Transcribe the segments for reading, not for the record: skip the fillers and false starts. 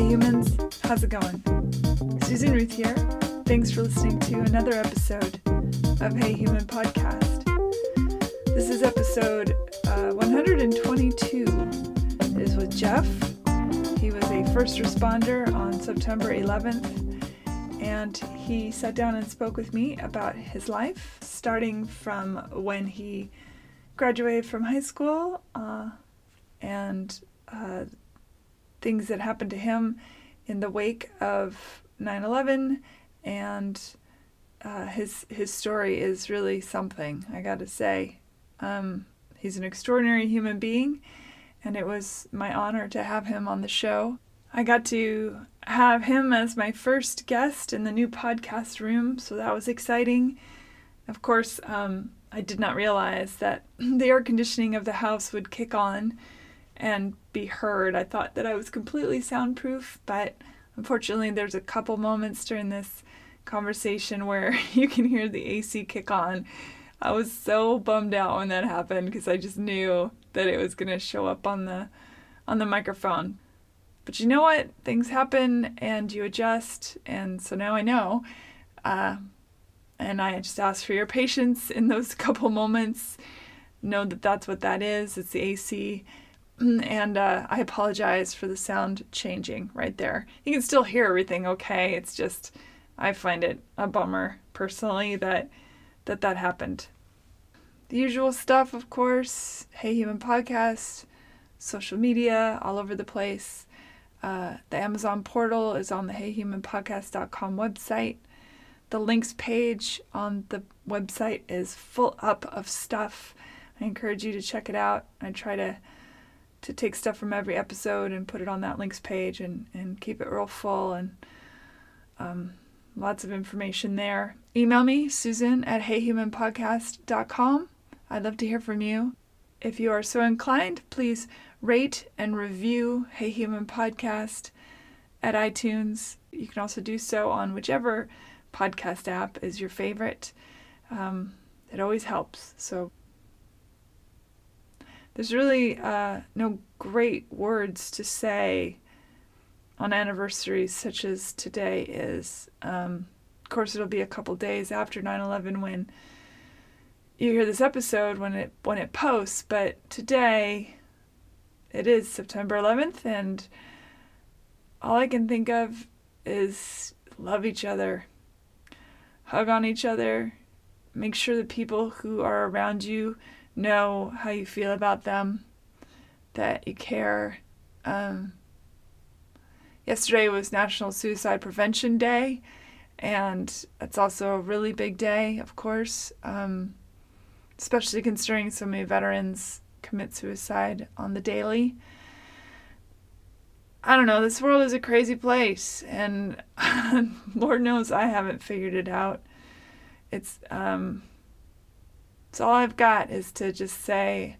Hey humans, how's it going? Susan Ruth here. Thanks for listening to another episode of Hey Human Podcast. This is episode 122. It is with Jeff. He was a first responder on September 11th, and he sat down and spoke with me about his life, starting from when he graduated from high school and things that happened to him in the wake of 9/11, and his story is really something, I gotta say. He's an extraordinary human being, and it was my honor to have him on the show. I got to have him as my first guest in the new podcast room, so that was exciting. Of course, I did not realize that the air conditioning of the house would kick on and be heard. I thought that I was completely soundproof, but unfortunately there's a couple moments during this conversation where you can hear the AC kick on. I was so bummed out when that happened because I just knew that it was going to show up on the microphone. But you know what? Things happen and you adjust, and so now I know. And I just ask for your patience in those couple moments. Know that that's what that is. It's the AC. And I apologize for the sound changing right there. You can still hear everything okay. It's just, I find it a bummer personally that happened. The usual stuff, of course. Hey Human Podcast, social media all over the place. The Amazon portal is on the heyhumanpodcast.com website. The links page on the website is full up of stuff. I encourage you to check it out. I try to take stuff from every episode and put it on that links page and keep it real full, and lots of information there. Email me, Susan at heyhumanpodcast.com. I'd love to hear from you. If you are so inclined, please rate and review Hey Human Podcast at iTunes. You can also do so on whichever podcast app is your favorite. It always helps. So there's really no great words to say on anniversaries such as today is. Of course, it'll be a couple days after 9/11 when you hear this episode, when it posts. But today, it is September 11th, and all I can think of is love each other, hug on each other, make sure the people who are around you know how you feel about them, that you care. Yesterday was National Suicide Prevention Day, and that's also a really big day, of course, especially considering so many veterans commit suicide on the daily. I don't know, this world is a crazy place, and Lord knows I haven't figured it out. So all I've got is to just say,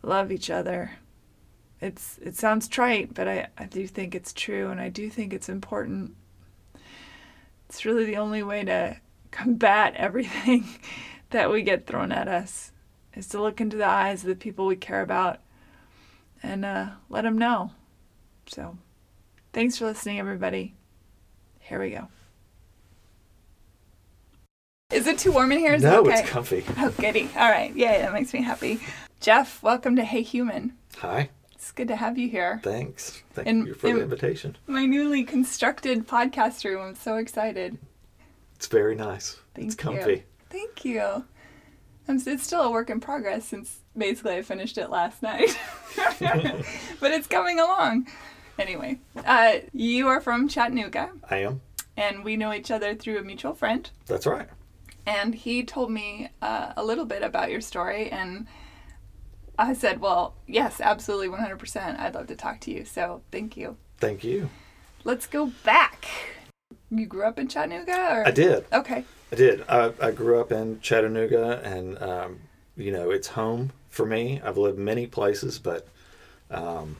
love each other. It sounds trite, but I do think it's true, and I do think it's important. It's really the only way to combat everything that we get thrown at us, is to look into the eyes of the people we care about and let them know. So thanks for listening, everybody. Here we go. Is it too warm in here? No, okay? It's comfy. Oh, goody. All right. Yay, that makes me happy. Jeff, welcome to Hey Human. Hi. It's good to have you here. Thanks. Thank you for the invitation. My newly constructed podcast room. I'm so excited. It's very nice. It's comfy. Thank you. It's still a work in progress since basically I finished it last night. But it's coming along. Anyway, you are from Chattanooga. I am. And we know each other through a mutual friend. That's right. And he told me a little bit about your story, and I said, well, yes, absolutely, 100%. I'd love to talk to you, so thank you. Thank you. Let's go back. You grew up in Chattanooga? Or? I did. Okay. I did. I grew up in Chattanooga, and, you know, it's home for me. I've lived many places, but, you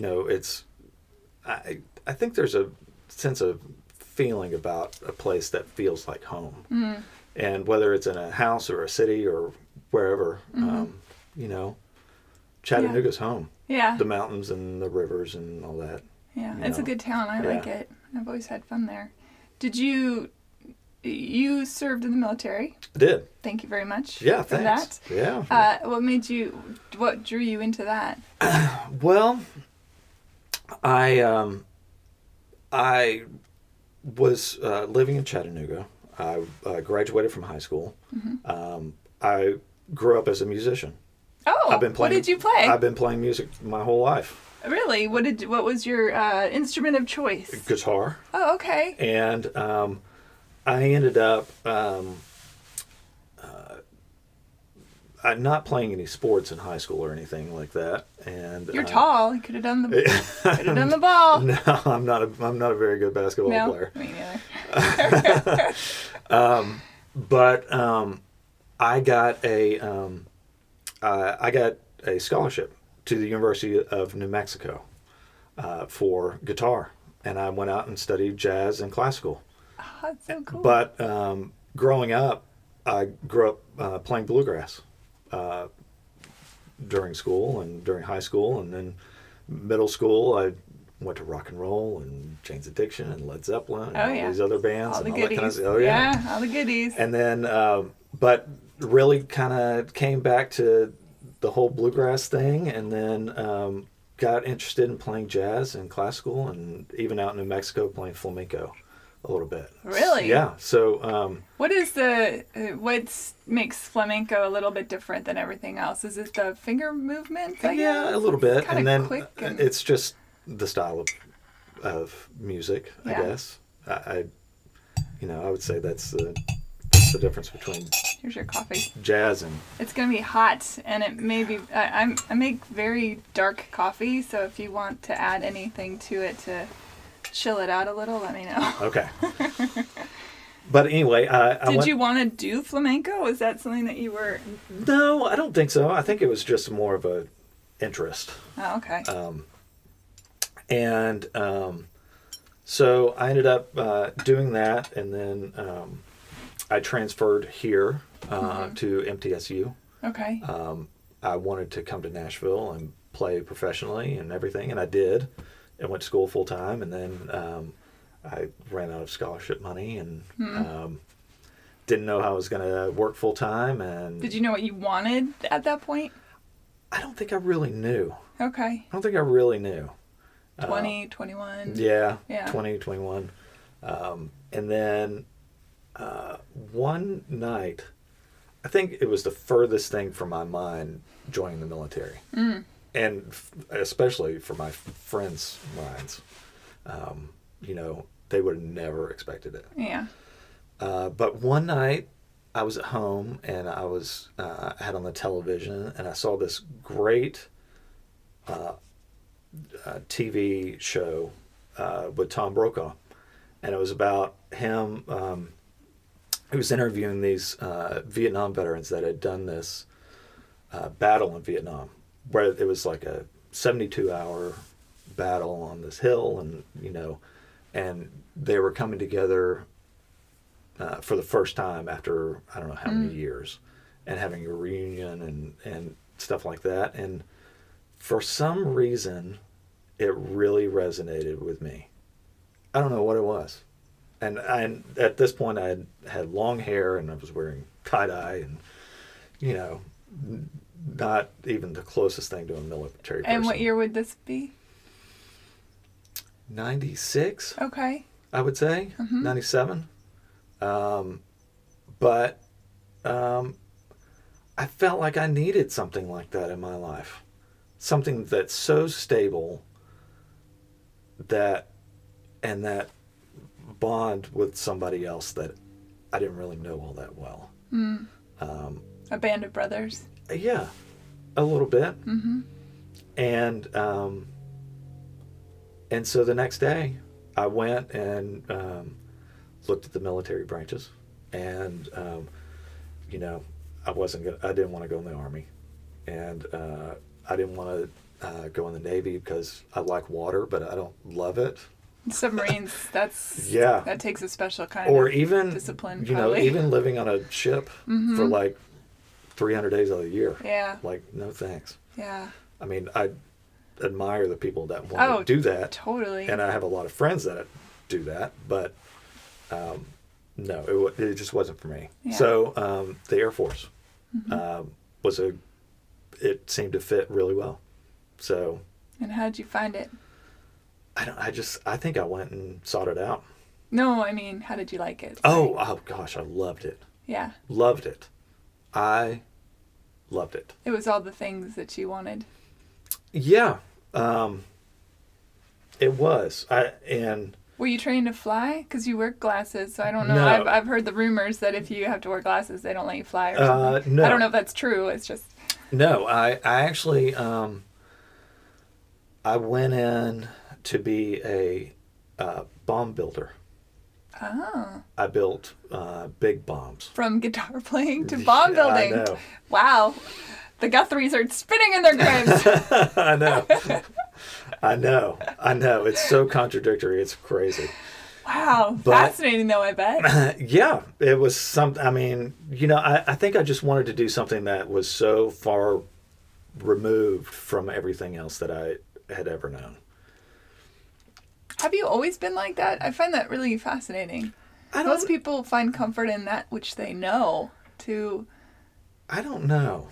know, I think there's a sense of feeling about a place that feels like home, and whether it's in a house or a city or wherever, you know, Chattanooga's home. Yeah. The mountains and the rivers and all that. Yeah, it's a good town. I like it. I've always had fun there. Did you served in the military? I did. Thank you very much for thanks. That. Yeah. What drew you into that? Well, I was living in Chattanooga. I graduated from high school. Mm-hmm. I grew up as a musician. Oh, what did you play? I've been playing music my whole life. Really? What was your instrument of choice? Guitar. Oh, okay. And I ended up not playing any sports in high school or anything like that. And you're tall. You could have done the ball. No, I'm not a very good basketball player. Me neither. But I got a scholarship to the University of New Mexico for guitar, and I went out and studied jazz and classical. Oh, that's so cool. But growing up, I grew up playing bluegrass during school and during high school, and then middle school I went to rock and roll and Jane's Addiction and Led Zeppelin and all these other bands. All the goodies. That kind of stuff. Oh, yeah, all the goodies. And then, but really kind of came back to the whole bluegrass thing, and then got interested in playing jazz and classical, and even out in New Mexico playing flamenco a little bit. Really? Yeah. So what makes flamenco a little bit different than everything else? Is it the finger movements? Yeah, a little bit. And then quick and... it's just the style of music, I guess. I would say that's the difference between here's your coffee jazz and it's gonna be hot, and it may be I make very dark coffee, so if you want to add anything to it to chill it out a little, let me know. Okay. But anyway, you want to do flamenco? Is that something that you were? No, I don't think so. I think it was just more of a interest. Oh, okay. So I ended up doing that, and then I transferred here to MTSU. Okay. I wanted to come to Nashville and play professionally and everything, and I did. I went to school full time, and then I ran out of scholarship money and didn't know how I was going to work full time. And did you know what you wanted at that point? I don't think I really knew. Okay. 21. Yeah. 20, 21. And then... one night, I think it was the furthest thing from my mind joining the military, and especially for my friends' minds. They would have never expected it. Yeah. But one night, I was at home and I was had on the television, and I saw this great TV show with Tom Brokaw, and it was about him. He was interviewing these Vietnam veterans that had done this battle in Vietnam, where it was like a 72-hour battle on this hill, and and they were coming together for the first time after I don't know how many years, and having a reunion and stuff like that. And for some reason, it really resonated with me. I don't know what it was. And at this point, I had long hair, and I was wearing tie-dye, and, not even the closest thing to a military person. And what year would this be? 96. Okay. I would say. Mm-hmm. 97. But I felt like I needed something like that in my life. Something that's so stable that bond with somebody else that I didn't really know all that well. Mm. A band of brothers? Yeah, a little bit. Mm-hmm. And so the next day, I went and looked at the military branches, and I didn't want to go in the Army, and I didn't want to go in the Navy because I like water, but I don't love it. Submarines, that takes a special kind of discipline. Even living on a ship for like 300 days out of the year. Yeah. Like, no thanks. Yeah. I mean, I admire the people that want to do that. Totally. And I have a lot of friends that do that, but no, it just wasn't for me. Yeah. So the Air Force it seemed to fit really well. So. And how did you find it? I think I went and sought it out. No, I mean, how did you like it? Oh gosh, I loved it. Yeah. Loved it. I loved it. It was all the things that you wanted. Yeah. It was. Were you trained to fly? Because you wear glasses, so I don't know. No. I've heard the rumors that if you have to wear glasses, they don't let you fly or something. No. I don't know if that's true. It's just... No, I actually... I went in to be a bomb builder. Oh. I built big bombs. From guitar playing to bomb building. I know. Wow. The Guthries are spinning in their graves. I know. I know. It's so contradictory. It's crazy. Wow. But, fascinating, though, I bet. Yeah. It was something. I mean, you know, I think I just wanted to do something that was so far removed from everything else that I had ever known. Have you always been like that? I find that really fascinating. Most people find comfort in that which they know to... I don't know.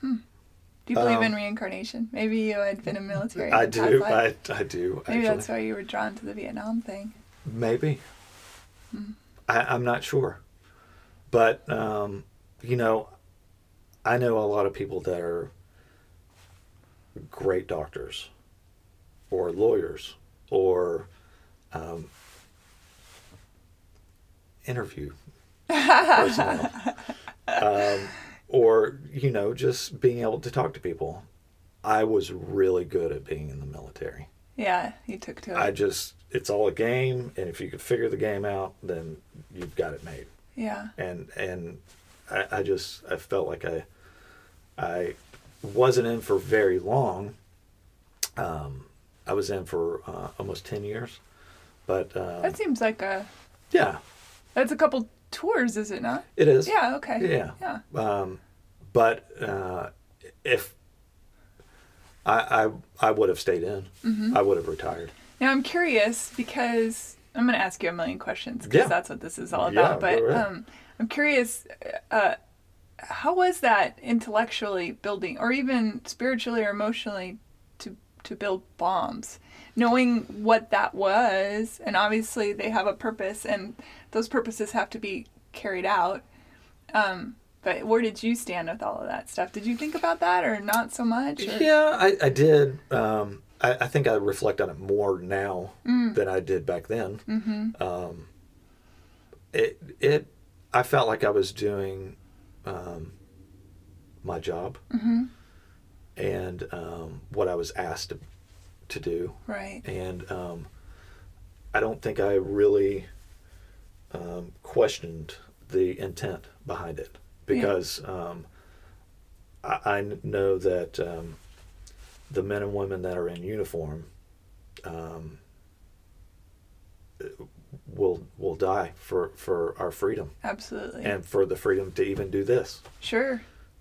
Do you believe in reincarnation? Maybe you had been a military. I do. Maybe actually. That's why you were drawn to the Vietnam thing. Maybe. Hmm. I'm not sure. But, you know, I know a lot of people that are great doctors or lawyers or interview personnel. Or, you know, just being able to talk to people. I was really good at being in the military. Yeah, you took to it. It's all a game, and if you could figure the game out, then you've got it made. Yeah. And I felt like I wasn't in for very long. I was in for almost 10 years. But... that seems like a... Yeah. That's a couple... tours, is it not? It is. Yeah, okay. Yeah. But if I would have stayed in, I would have retired. Now I'm curious because I'm going to ask you a million questions because that's what this is all about. Yeah, but I'm curious, how was that intellectually building, or even spiritually or emotionally, to build bombs? Knowing what that was, and obviously they have a purpose, and those purposes have to be carried out. But where did you stand with all of that stuff? Did you think about that, or not so much? Or? Yeah, I did. I think I reflect on it more now than I did back then. Mm-hmm. I felt like I was doing my job and what I was asked to do. Right. And I don't think I really questioned the intent behind it, because I know that the men and women that are in uniform will die for our freedom. Absolutely. And for the freedom to even do this. Sure.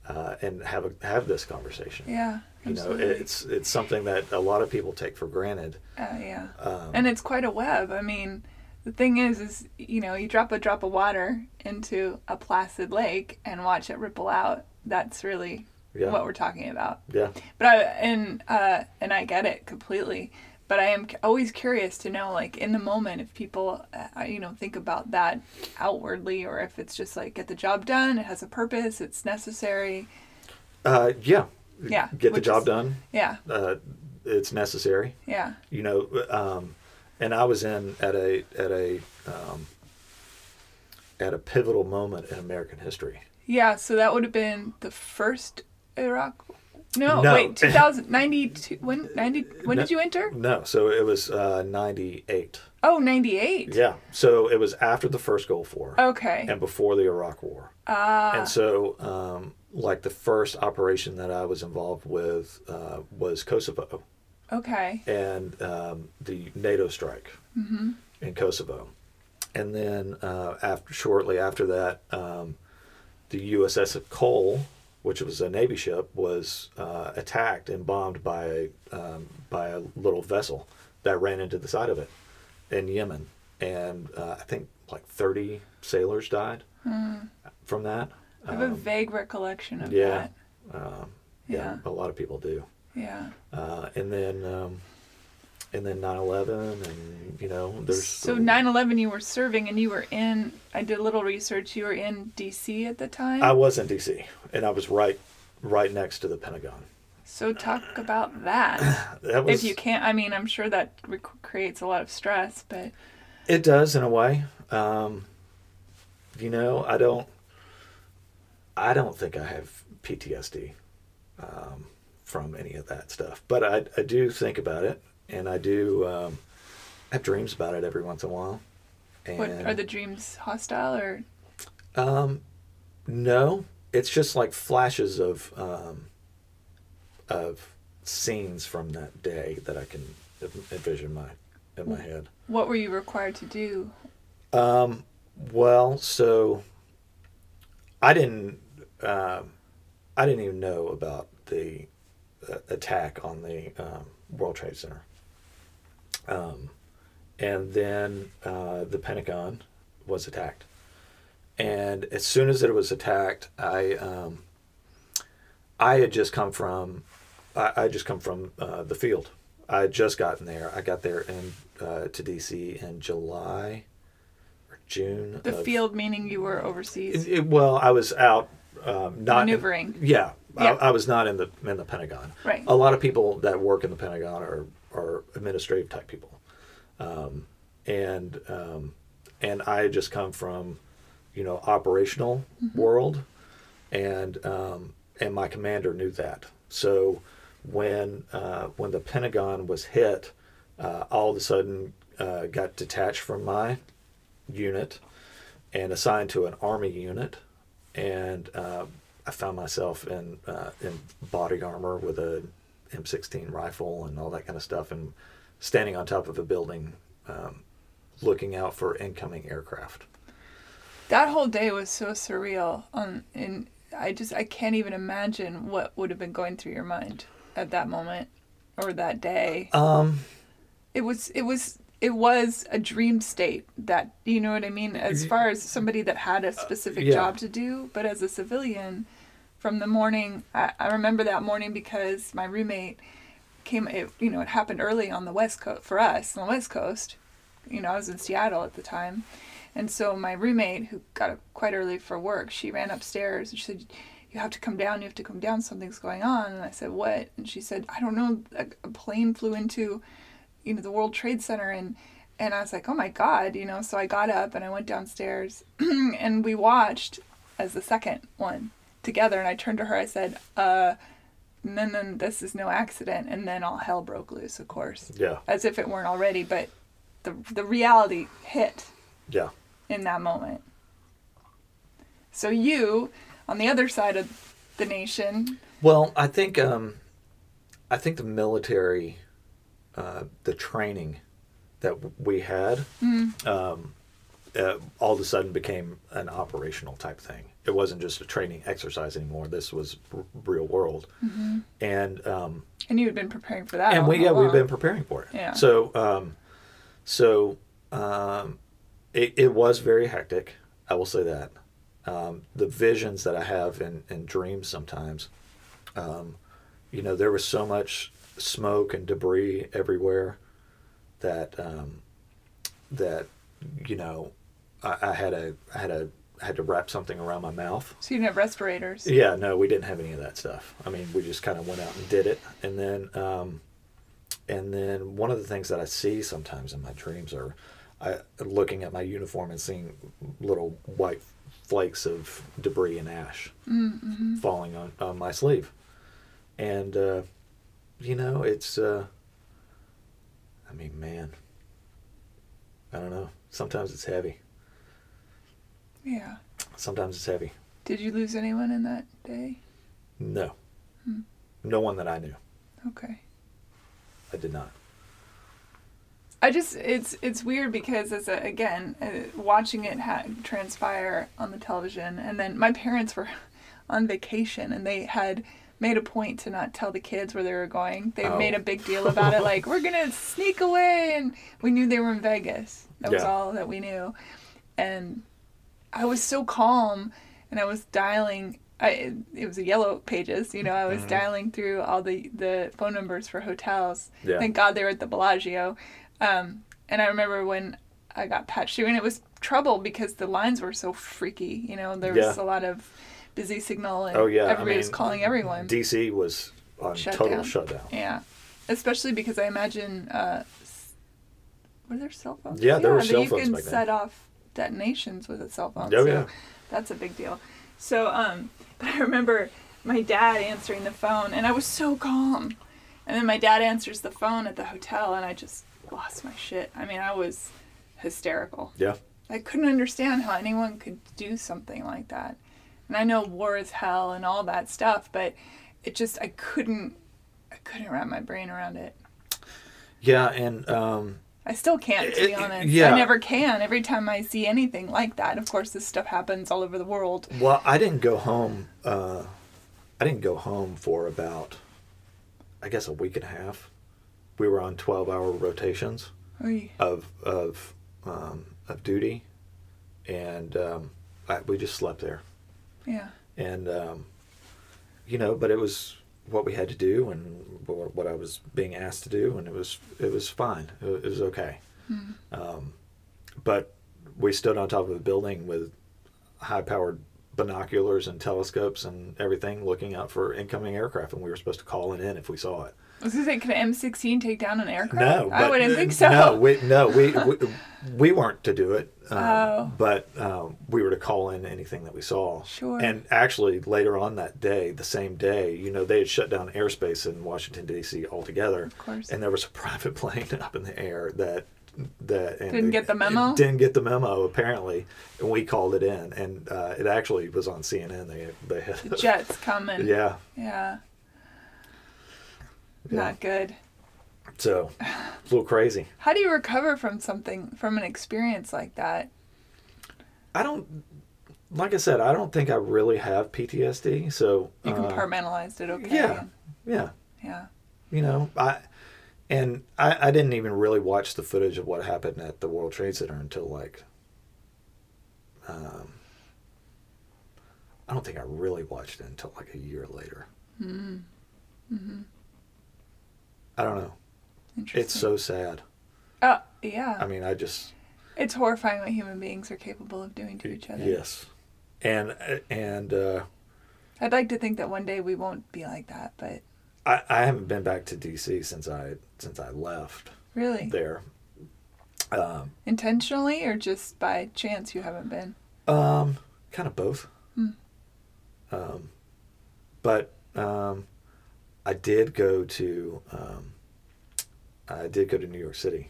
And have this conversation. Yeah. You know, it's something that a lot of people take for granted. Yeah. And it's quite a web. I mean, the thing is, you know, you drop a drop of water into a placid lake and watch it ripple out. That's really what we're talking about. Yeah. But and I get it completely. But I am always curious to know, like, in the moment, if people, you know, think about that outwardly, or if it's just like, get the job done. It has a purpose. It's necessary. Yeah. Yeah. Get the job done. Yeah. It's necessary. Yeah. You know, and I was in at a pivotal moment in American history. Yeah. So that would have been the first Iraq. No. Wait, 2092. When did you enter? No. So it was 98. Oh, 98. Yeah. So it was after the first Gulf War. Okay. And before the Iraq War. And so, like, the first operation that I was involved with was Kosovo. Okay. And the NATO strike in Kosovo. And then shortly after that, the USS Cole which was a Navy ship, was attacked and bombed by a little vessel that ran into the side of it in Yemen. And I think like 30 sailors died from that. I have a vague recollection of that. A lot of people do. Yeah. And then 9/11 and, you know, there's... So 9/11 you were serving and you were in, I did a little research, you were in D.C. at the time? I was in D.C. and I was right next to the Pentagon. So talk about that. That was... If you can't, I mean, I'm sure that creates a lot of stress, but... It does in a way. You know, I don't think I have PTSD from any of that stuff, but I do think about it. And I do have dreams about it every once in a while. And, what, are the dreams hostile or? No, it's just like flashes of scenes from that day that I can envision in my head. What were you required to do? Well, so I didn't even know about the attack on the World Trade Center. And then the Pentagon was attacked. And as soon as it was attacked, I had just come from the field. I had just gotten there. I got there to D.C. in July or June. The field meaning you were overseas? Well, I was out. Not maneuvering. I was not in the Pentagon. Right. A lot of people that work in the Pentagon are administrative type people, and I had just come from, you know, operational world, and my commander knew that. So when the Pentagon was hit, all of a sudden got detached from my unit and assigned to an Army unit, and I found myself in body armor with a M16 rifle and all that kind of stuff, and standing on top of a building, looking out for incoming aircraft. That whole day was so surreal, and I can't even imagine what would have been going through your mind at that moment or that day. It was a dream state that, you know what I mean, as far as somebody that had a specific job to do, but as a civilian, from the morning, I remember that morning because my roommate came, it happened early on the West Coast, for us, on the West Coast, you know, I was in Seattle at the time, and so my roommate, who got up quite early for work, she ran upstairs, and she said, you have to come down, something's going on, and I said, what? And she said, I don't know, a plane flew into... you know, the World Trade Center, and I was like, oh my God, you know, so I got up and I went downstairs and we watched as the second one together, and I turned to her, I said, no, this is no accident, and then all hell broke loose, of course. Yeah. As if it weren't already, but the reality hit. Yeah. In that moment. So you, on the other side of the nation. Well, I think the military... the training that we had all of a sudden became an operational type thing. It wasn't just a training exercise anymore. This was real world. Mm-hmm. And you had been preparing for that. And we've been preparing for it. Yeah. So it was very hectic. I will say that. The visions that I have and dreams sometimes, you know, there was so much smoke and debris everywhere that I had to wrap something around my mouth. So you didn't have respirators? Yeah, no, we didn't have any of that stuff. I mean, we just kind of went out and did it. And then one of the things that I see sometimes in my dreams are I looking at my uniform and seeing little white flakes of debris and ash falling on my sleeve. And you know, it's, I mean, man, I don't know. Sometimes it's heavy. Yeah. Sometimes it's heavy. Did you lose anyone in that day? No. No one that I knew. Okay. I did not. I just, it's weird because watching it transpire on the television, and then my parents were on vacation, and they had made a point to not tell the kids where they were going. They made a big deal about it, like, we're going to sneak away, and we knew they were in Vegas. That was all that we knew. And I was so calm, and I was dialing. It was a Yellow Pages, you know, I was dialing through all the phone numbers for hotels. Yeah. Thank God they were at the Bellagio. And I remember when I got patched through, and it was trouble because the lines were so freaky, you know, there was a lot of busy signal, and everybody was calling everyone. D.C. was on total shutdown. Yeah, especially because I imagine, were there cell phones? Yeah, there were cell phones back then. You could set off detonations with a cell phone, that's a big deal. So, but I remember my dad answering the phone, and I was so calm. And then my dad answers the phone at the hotel, and I just lost my shit. I mean, I was hysterical. Yeah. I couldn't understand how anyone could do something like that. And I know war is hell and all that stuff, but it just, I couldn't wrap my brain around it. Yeah, and... I still can't, to be honest. Yeah. I never can. Every time I see anything like that, of course, this stuff happens all over the world. Well, I didn't go home. For about, I guess, a week and a half. We were on 12-hour rotations of duty, and we just slept there. Yeah. And you know, but it was what we had to do and what I was being asked to do, and it was fine. It was okay. Mm-hmm. But we stood on top of a building with high-powered binoculars and telescopes and everything, looking out for incoming aircraft, and we were supposed to call it in if we saw it. I was going to say, could an M16 take down an aircraft? No. I wouldn't think so. No, we weren't to do it, but we were to call in anything that we saw. Sure. And actually, later on that day, the same day, you know, they had shut down airspace in Washington, D.C. altogether. Of course. And there was a private plane up in the air that didn't get the memo? Didn't get the memo, apparently. And we called it in. And it actually was on CNN. They had the jets coming. Yeah. Yeah. Yeah. Not good. So, it's a little crazy. How do you recover from an experience like that? I don't think I really have PTSD, so... You compartmentalized it okay. Yeah, yeah. Yeah. You know, I didn't even really watch the footage of what happened at the World Trade Center until, like... I don't think I really watched it until, like, a year later. Mm-hmm. Mm-hmm. I don't know. Interesting. It's so sad. Oh, yeah. I mean, it's horrifying what human beings are capable of doing to each other. Yes. And I'd like to think that one day we won't be like that, but... I haven't been back to D.C. since I left. Really? There. Intentionally or just by chance you haven't been? Kind of both. Hmm. I did go to New York City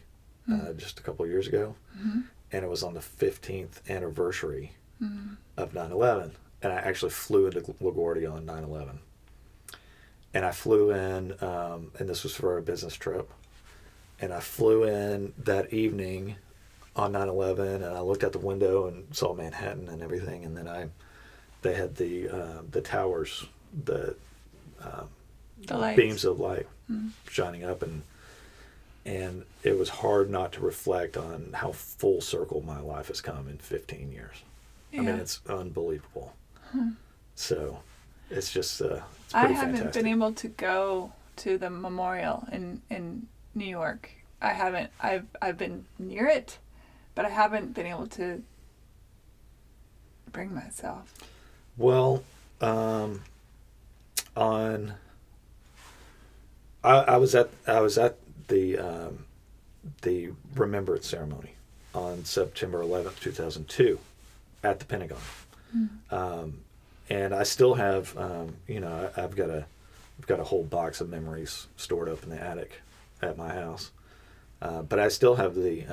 just a couple of years ago, and it was on the 15th anniversary of 9/11, and I actually flew into LaGuardia on 9/11, and I flew in, and this was for a business trip, and I flew in that evening on 9/11, and I looked out the window and saw Manhattan and everything, and then they had the towers that. The beams of light shining up, and it was hard not to reflect on how full circle my life has come in 15 years. Yeah. I mean, it's unbelievable. Hmm. So it's just it's pretty fantastic. I haven't been able to go to the memorial in New York. I haven't. I've been near it, but I haven't been able to bring myself. Well, I was at the remembrance ceremony on September 11th, 2002, at the Pentagon, and I still have I've got a whole box of memories stored up in the attic at my house, but I still have the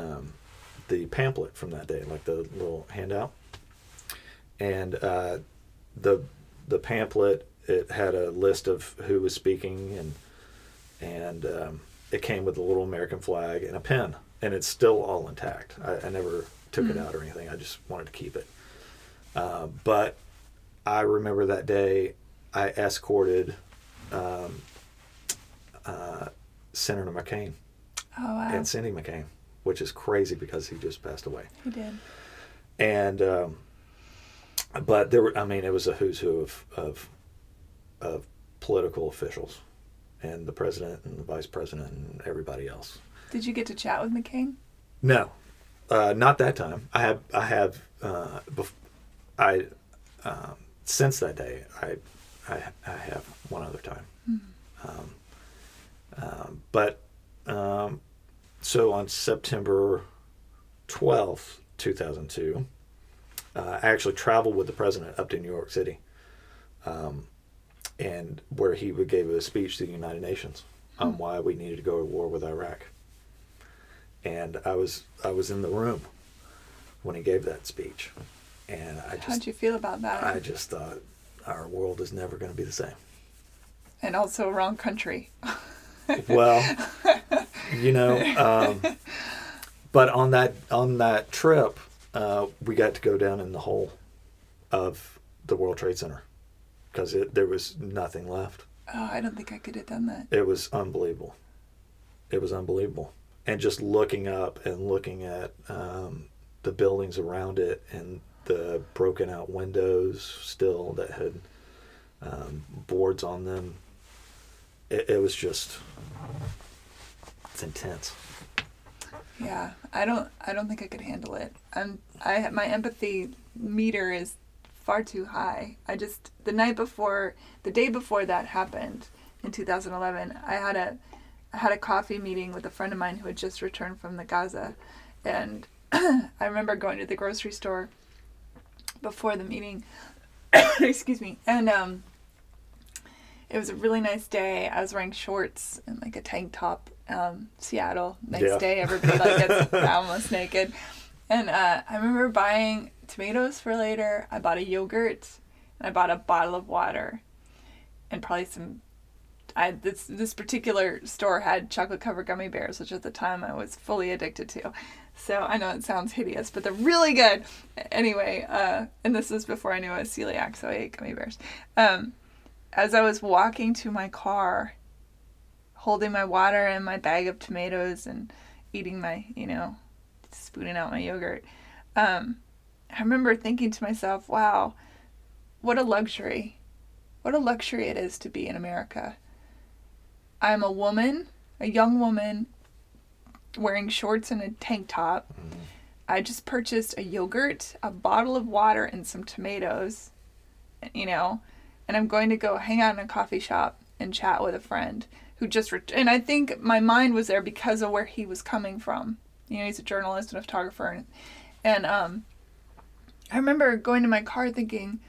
pamphlet from that day, like the little handout, and the pamphlet, it had a list of who was speaking and it came with a little American flag and a pen, and it's still all intact. I never took it out or anything. I just wanted to keep it. But I remember that day I escorted Senator McCain. Oh, wow. And Cindy McCain, which is crazy because he just passed away. He did. And, but there were, I mean, it was a who's who of political officials and the president and the vice president and everybody else. Did you get to chat with McCain? No, not that time. Since that day, I have one other time. Mm-hmm. So on September 12th, 2002, I actually traveled with the president up to New York City, and where he gave a speech to the United Nations on why we needed to go to war with Iraq. And I was in the room when he gave that speech, and I just. How'd you feel about that? I just thought our world is never going to be the same. And also, wrong country. Well, you know, but on that trip, we got to go down in the hole of the World Trade Center because there was nothing left. Oh, I don't think I could have done that. It was unbelievable. And just looking up and looking at the buildings around it and the broken out windows still that had boards on them. It was just, it's intense. Yeah, I don't think I could handle it. My empathy meter is far too high. I just, the day before that happened in 2011, I had a coffee meeting with a friend of mine who had just returned from the Gaza, and I remember going to the grocery store before the meeting, excuse me, and it was a really nice day. I was wearing shorts and like a tank top, Seattle, nice day, everybody like gets almost naked, and I remember buying tomatoes for later, I bought a yogurt, and I bought a bottle of water, and probably some... This particular store had chocolate-covered gummy bears, which at the time I was fully addicted to. So I know it sounds hideous, but they're really good. Anyway, and this was before I knew I was celiac, so I ate gummy bears. As I was walking to my car, holding my water and my bag of tomatoes and eating my, you know, spooning out my yogurt, I remember thinking to myself, wow, what a luxury. What a luxury it is to be in America. I'm a woman, a young woman, wearing shorts and a tank top. Mm-hmm. I just purchased a yogurt, a bottle of water, and some tomatoes, you know, and I'm going to go hang out in a coffee shop and chat with a friend who just... And I think my mind was there because of where he was coming from. You know, he's a journalist and a photographer. And I remember going to my car thinking,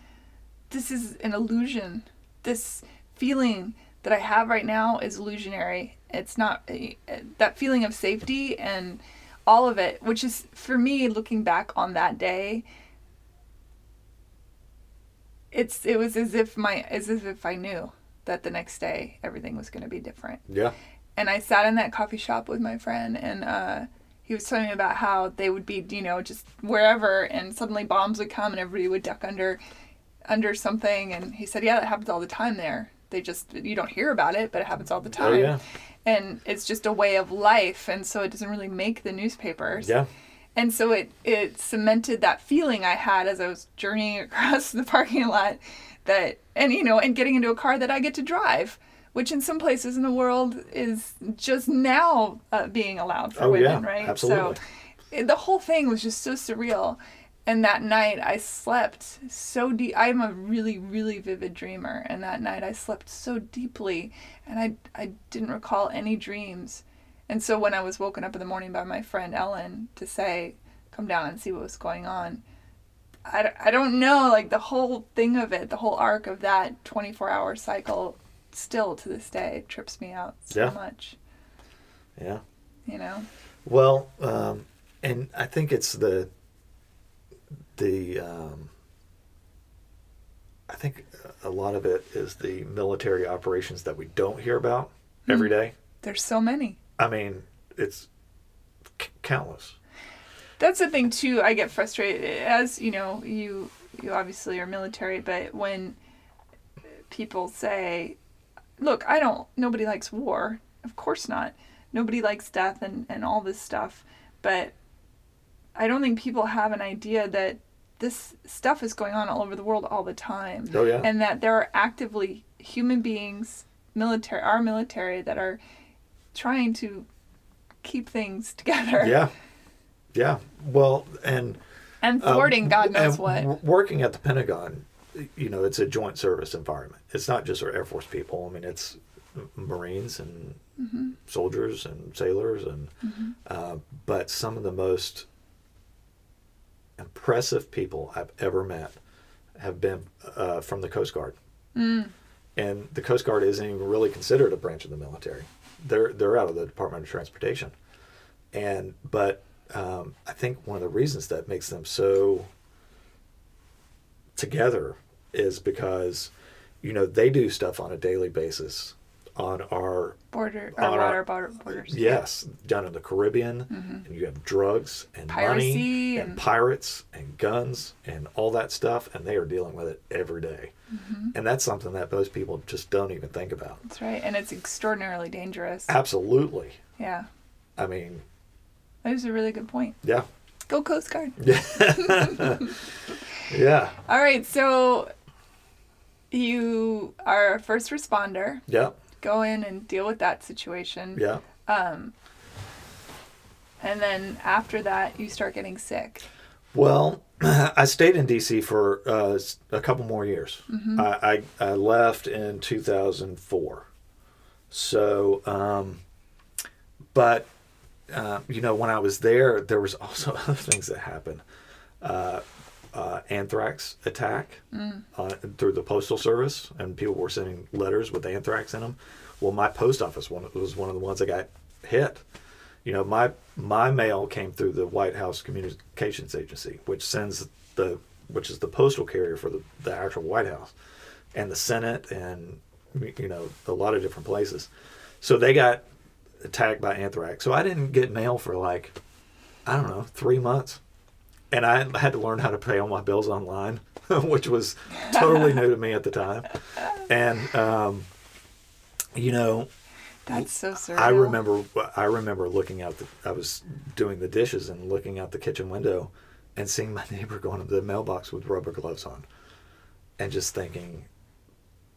this is an illusion. This feeling that I have right now is illusionary. It's not that feeling of safety and all of it, which is, for me, looking back on that day, it was as if I knew that the next day everything was going to be different. Yeah. And I sat in that coffee shop with my friend, and he was telling me about how they would be, you know, just wherever, and suddenly bombs would come and everybody would duck under something, and he said, yeah, that happens all the time there. They just, you don't hear about it, but it happens all the time. Oh, yeah. And it's just a way of life, and so it doesn't really make the newspapers. Yeah. And so it cemented that feeling I had as I was journeying across the parking lot, that, and you know, and getting into a car that I get to drive, which in some places in the world is just now being allowed for women, yeah, right? Absolutely. So the whole thing was just so surreal. And that night I slept so deep. I'm a really, really vivid dreamer. And that night I slept so deeply, and I didn't recall any dreams. And so when I was woken up in the morning by my friend Ellen to say, come down and see what was going on, I don't know, like the whole thing of it, the whole arc of that 24-hour cycle still to this day trips me out so much. Yeah. You know? Well, and I think it's I think a lot of it is the military operations that we don't hear about every day. There's so many. I mean, it's countless. That's the thing too. I get frustrated, as you know, you you obviously are military, but when people say, look, nobody likes war. Of course not. Nobody likes death and all this stuff. But I don't think people have an idea that this stuff is going on all over the world all the time. Oh, yeah. And that there are actively human beings, our military, that are trying to keep things together. Yeah. Yeah. Well, and thwarting God knows what. Working at the Pentagon, you know, it's a joint service environment. It's not just our Air Force people. I mean, it's Marines and mm-hmm. soldiers and sailors. And mm-hmm. But some of the most impressive people I've ever met have been from the Coast Guard. Mm. And the Coast Guard isn't even really considered a branch of the military. They're out of the Department of Transportation. But I think one of the reasons that makes them so together is because, you know, they do stuff on a daily basis on our border, on our borders. Yes, down in the Caribbean, mm-hmm. and you have drugs and piracy, money and pirates and guns and all that stuff, and they are dealing with it every day. Mm-hmm. And that's something that most people just don't even think about. That's right, and it's extraordinarily dangerous. Absolutely. Yeah. I mean, that is a really good point. Yeah. Go Coast Guard. Yeah. Yeah. All right, so you are a first responder. Yeah. Go in and deal with that situation. Yeah. And then after that, you start getting sick. Well, I stayed in D.C. for a couple more years. Mm-hmm. I left in 2004. So, you know, when I was there, there was also other things that happened. Anthrax attack through the postal service, and people were sending letters with anthrax in them. Well, my post office was one of the ones that got hit. You know, my mail came through the White House Communications Agency, which is the postal carrier for the actual White House and the Senate, and you know, a lot of different places. So they got attacked by anthrax. So I didn't get mail for 3 months. And I had to learn how to pay all my bills online, which was totally new to me at the time. And, you know, that's so surreal. I remember looking out. I was doing the dishes and looking out the kitchen window and seeing my neighbor going to the mailbox with rubber gloves on and just thinking,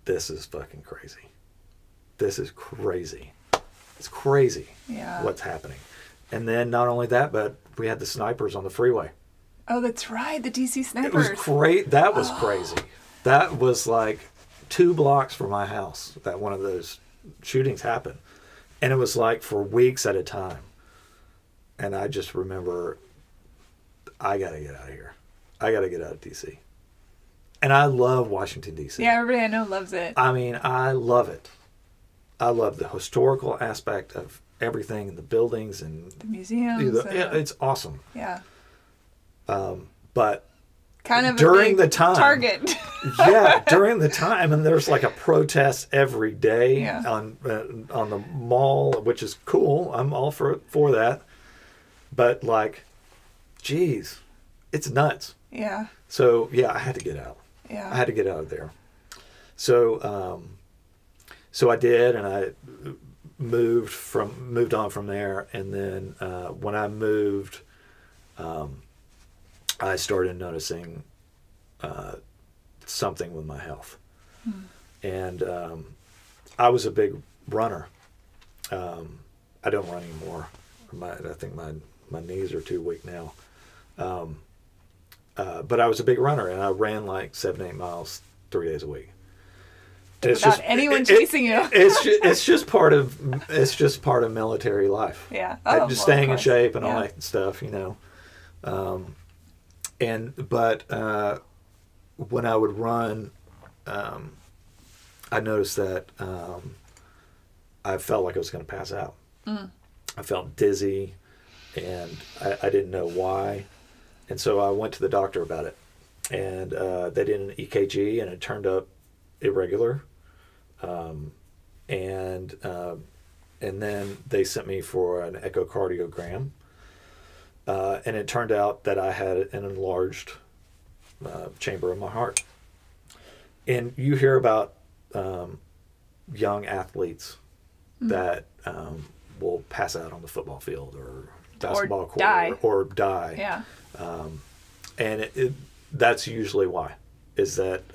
this is fucking crazy. This is crazy. It's crazy what's happening. And then not only that, but we had the snipers on the freeway. Oh, that's right. The D.C. snipers. It was great. That was crazy. That was 2 blocks from my house that one of those shootings happened. And it was for weeks at a time. And I just remember, I got to get out of here. I got to get out of D.C. And I love Washington, D.C. Yeah, everybody I know loves it. I mean, I love it. I love the historical aspect of everything, and the buildings and the museums. It's awesome. Yeah. But kind of during the time target. Yeah, during the time, and there's a protest every day on the mall, which is cool. I'm all for that, but geez, it's nuts. Yeah. So yeah, I had to get out. Yeah. I had to get out of there. So I did, and I moved on from there, and then when I moved. I started noticing something with my health. Mm. And I was a big runner. I don't run anymore. I think my knees are too weak now. But I was a big runner, and I ran 7-8 miles 3 days a week. Without anyone chasing you. It's just part of military life. Yeah. Oh, just staying in shape and all that stuff, you know. But when I would run, I noticed that I felt like I was going to pass out. Mm. I felt dizzy, and I didn't know why. And so I went to the doctor about it. And they did an EKG, and it turned up irregular. And then they sent me for an echocardiogram. And it turned out that I had an enlarged chamber of my heart. And you hear about young athletes that will pass out on the football field or basketball court or die. Yeah. And that's usually why, is that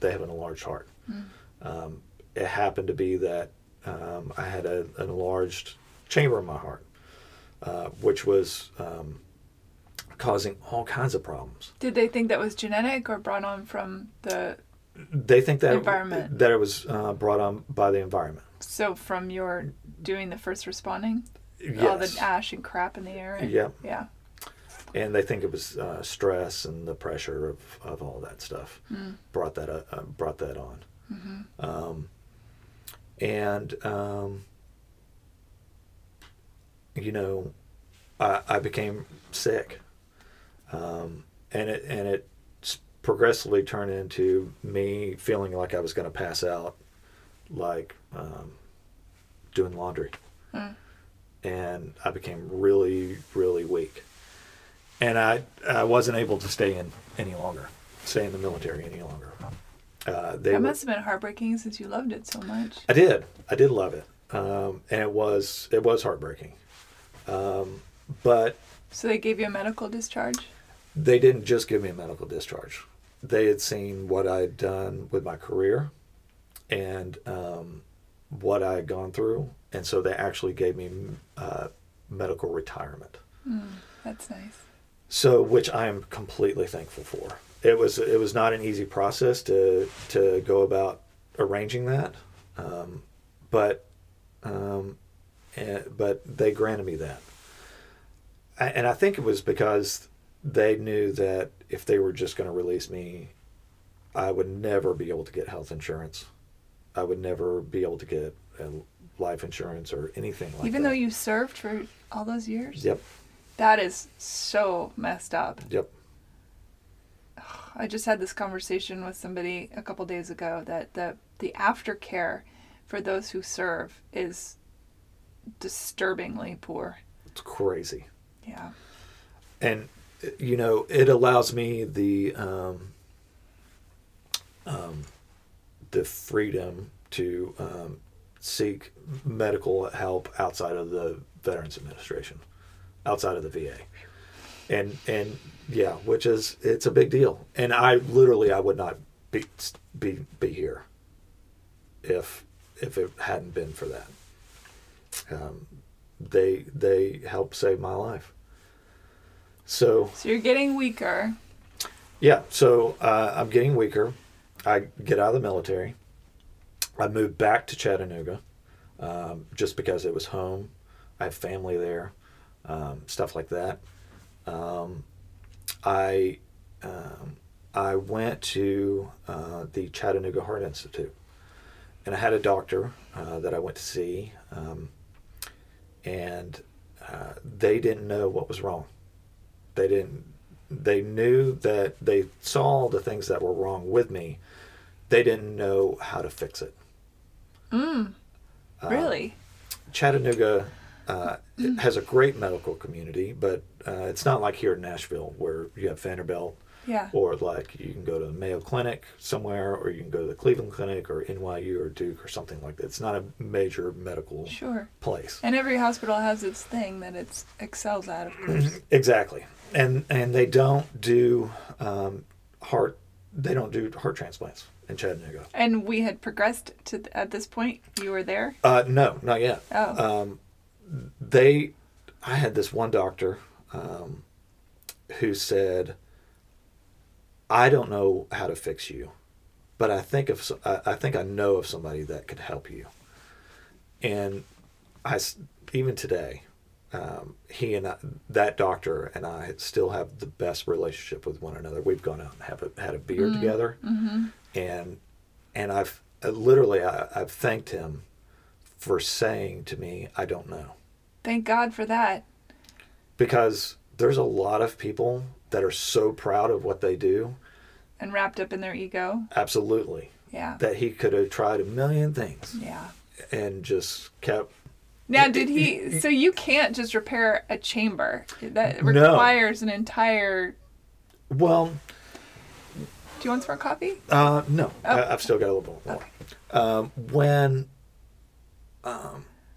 they have an enlarged heart. Mm. It happened to be that I had an enlarged chamber in my heart, which was causing all kinds of problems. Did they think that was genetic or brought on from the environment? They think that it was brought on by the environment. So from your doing the first responding? Yes. All the ash and crap in the air? Yeah. Yeah. And they think it was stress and the pressure of all that stuff brought that on. Mm-hmm. I became sick. And it progressively turned into me feeling like I was going to pass out, like doing laundry. Mm. And I became really, really weak. And I wasn't able to stay in the military any longer. That must have been heartbreaking since you loved it so much. I did love it. And it was heartbreaking. But... So they gave you a medical discharge? They didn't just give me a medical discharge. They had seen what I had done with my career and what I had gone through. And so they actually gave me medical retirement. Mm, that's nice. So, which I am completely thankful for. It was not an easy process to go about arranging that, but they granted me that, and I think it was because they knew that if they were just going to release me, I would never be able to get health insurance. I would never be able to get life insurance or anything like that. Even though you served for all those years? Yep. That is so messed up. Yep. I just had this conversation with somebody a couple days ago that the aftercare for those who serve is disturbingly poor. It's crazy. Yeah. And, it allows me the freedom to seek medical help outside of the Veterans Administration, outside of the VA. And yeah, which is, it's a big deal. And I would not be here if it hadn't been for that. They helped save my life. So you're getting weaker. Yeah. So, I'm getting weaker. I get out of the military. I moved back to Chattanooga, just because it was home. I have family there, stuff like that. I went to the Chattanooga Heart Institute, and I had a doctor that I went to see, and they didn't know what was wrong. They knew that they saw the things that were wrong with me. They didn't know how to fix it. Mm, really? Chattanooga has a great medical community, but it's not like here in Nashville where you have Vanderbilt, yeah, or like you can go to the Mayo Clinic somewhere, or you can go to the Cleveland Clinic or NYU or Duke or something like that. It's not a major medical place. And every hospital has its thing that it excels at, of course. Exactly. And they don't do heart transplants in Chattanooga. And we had progressed to at this point. You were there? No, not yet. Oh. I had this one doctor who said, "I don't know how to fix you, but I think I know of somebody that could help you." And even today, that doctor and I still have the best relationship with one another. We've gone out and had a beer together, mm-hmm, and I've thanked him for saying to me, "I don't know." Thank God for that. Because there's a lot of people that are so proud of what they do. And wrapped up in their ego. Absolutely. Yeah. That he could have tried a million things. Yeah. And just kept... Now, so you can't just repair a chamber. That requires an entire... Well... you want some more coffee? No. Oh. I've still got a little bit more. Okay. When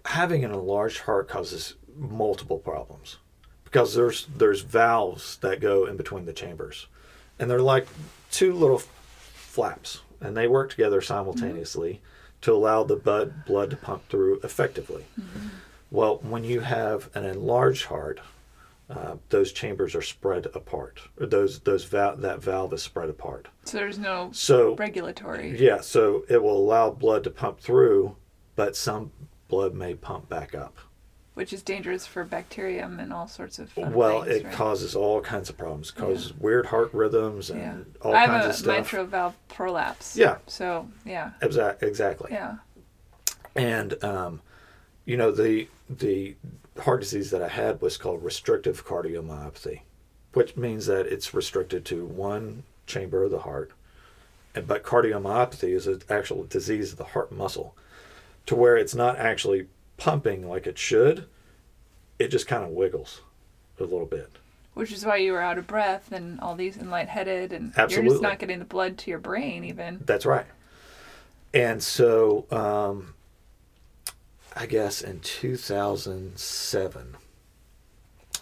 having an enlarged heart causes multiple problems because there's valves that go in between the chambers, and they're like two little flaps, and they work together simultaneously to allow the blood to pump through effectively. Mm-hmm. Well, when you have an enlarged heart, those chambers are spread apart. That valve is spread apart. So there's no regulatory. Yeah, so it will allow blood to pump through, but some blood may pump back up. Which is dangerous for bacterium and all sorts of fun things, right? Causes all kinds of problems. It causes weird heart rhythms and all kinds of stuff. I have a mitral valve prolapse. Yeah. So, yeah. Exactly. Yeah. And, the heart disease that I had was called restrictive cardiomyopathy, which means that it's restricted to one chamber of the heart. But cardiomyopathy is an actual disease of the heart muscle, to where it's not actually pumping like it should. It just kind of wiggles a little bit. Which is why you were out of breath and all these and lightheaded, and Absolutely. You're just not getting the blood to your brain even. That's right. And so I guess in 2007,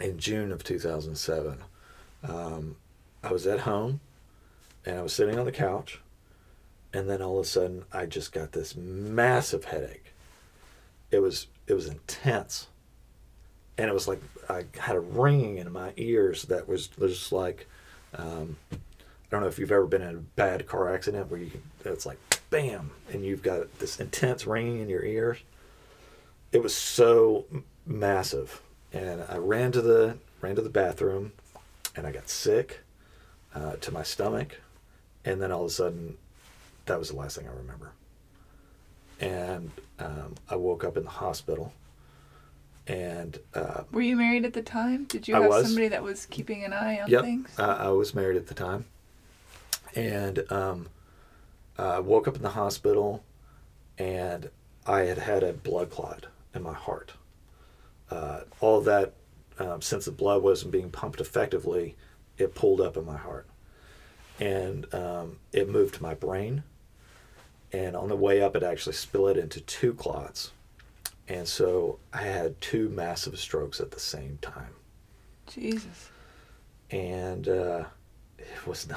in June of 2007, I was at home and I was sitting on the couch, and then all of a sudden I just got this massive headache. It was intense, and it was like I had a ringing in my ears that was just like, I don't know if you've ever been in a bad car accident where it's like bam, and you've got this intense ringing in your ears. It was so massive, and I ran to the bathroom, and I got sick to my stomach, and then all of a sudden, that was the last thing I remember. And I woke up in the hospital. And were you married at the time? Did you have somebody that was keeping an eye on things? I was married at the time. And I woke up in the hospital, and I had a blood clot in my heart. All that, since the blood wasn't being pumped effectively, it pulled up in my heart. And it moved to my brain. And on the way up, it actually split into two clots. And so I had two massive strokes at the same time. Jesus. And it was not...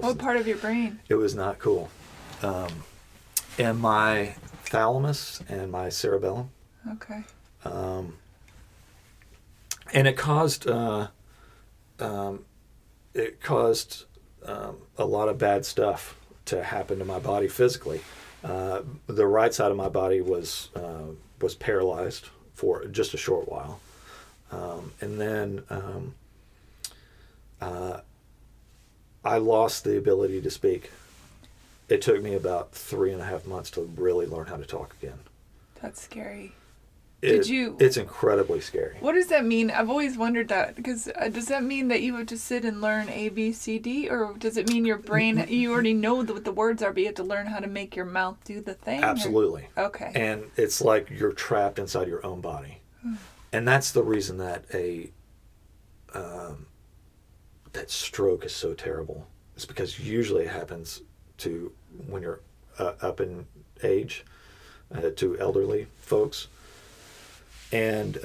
What part of your brain? It was not cool. And my thalamus and my cerebellum. Okay. And it caused... a lot of bad stuff to happen to my body physically. The right side of my body was paralyzed for just a short while, and then I lost the ability to speak. It took me about 3.5 months to really learn how to talk again. That's scary. It's incredibly scary. What does that mean? I've always wondered that, because does that mean that you have to sit and learn A, B, C, D, or does it mean your brain, you already know what the words are, but you have to learn how to make your mouth do the thing? Absolutely. Or? Okay. And it's like you're trapped inside your own body. And that's the reason that that stroke is so terrible. It's because usually it happens to when you're up in age, to elderly folks. And,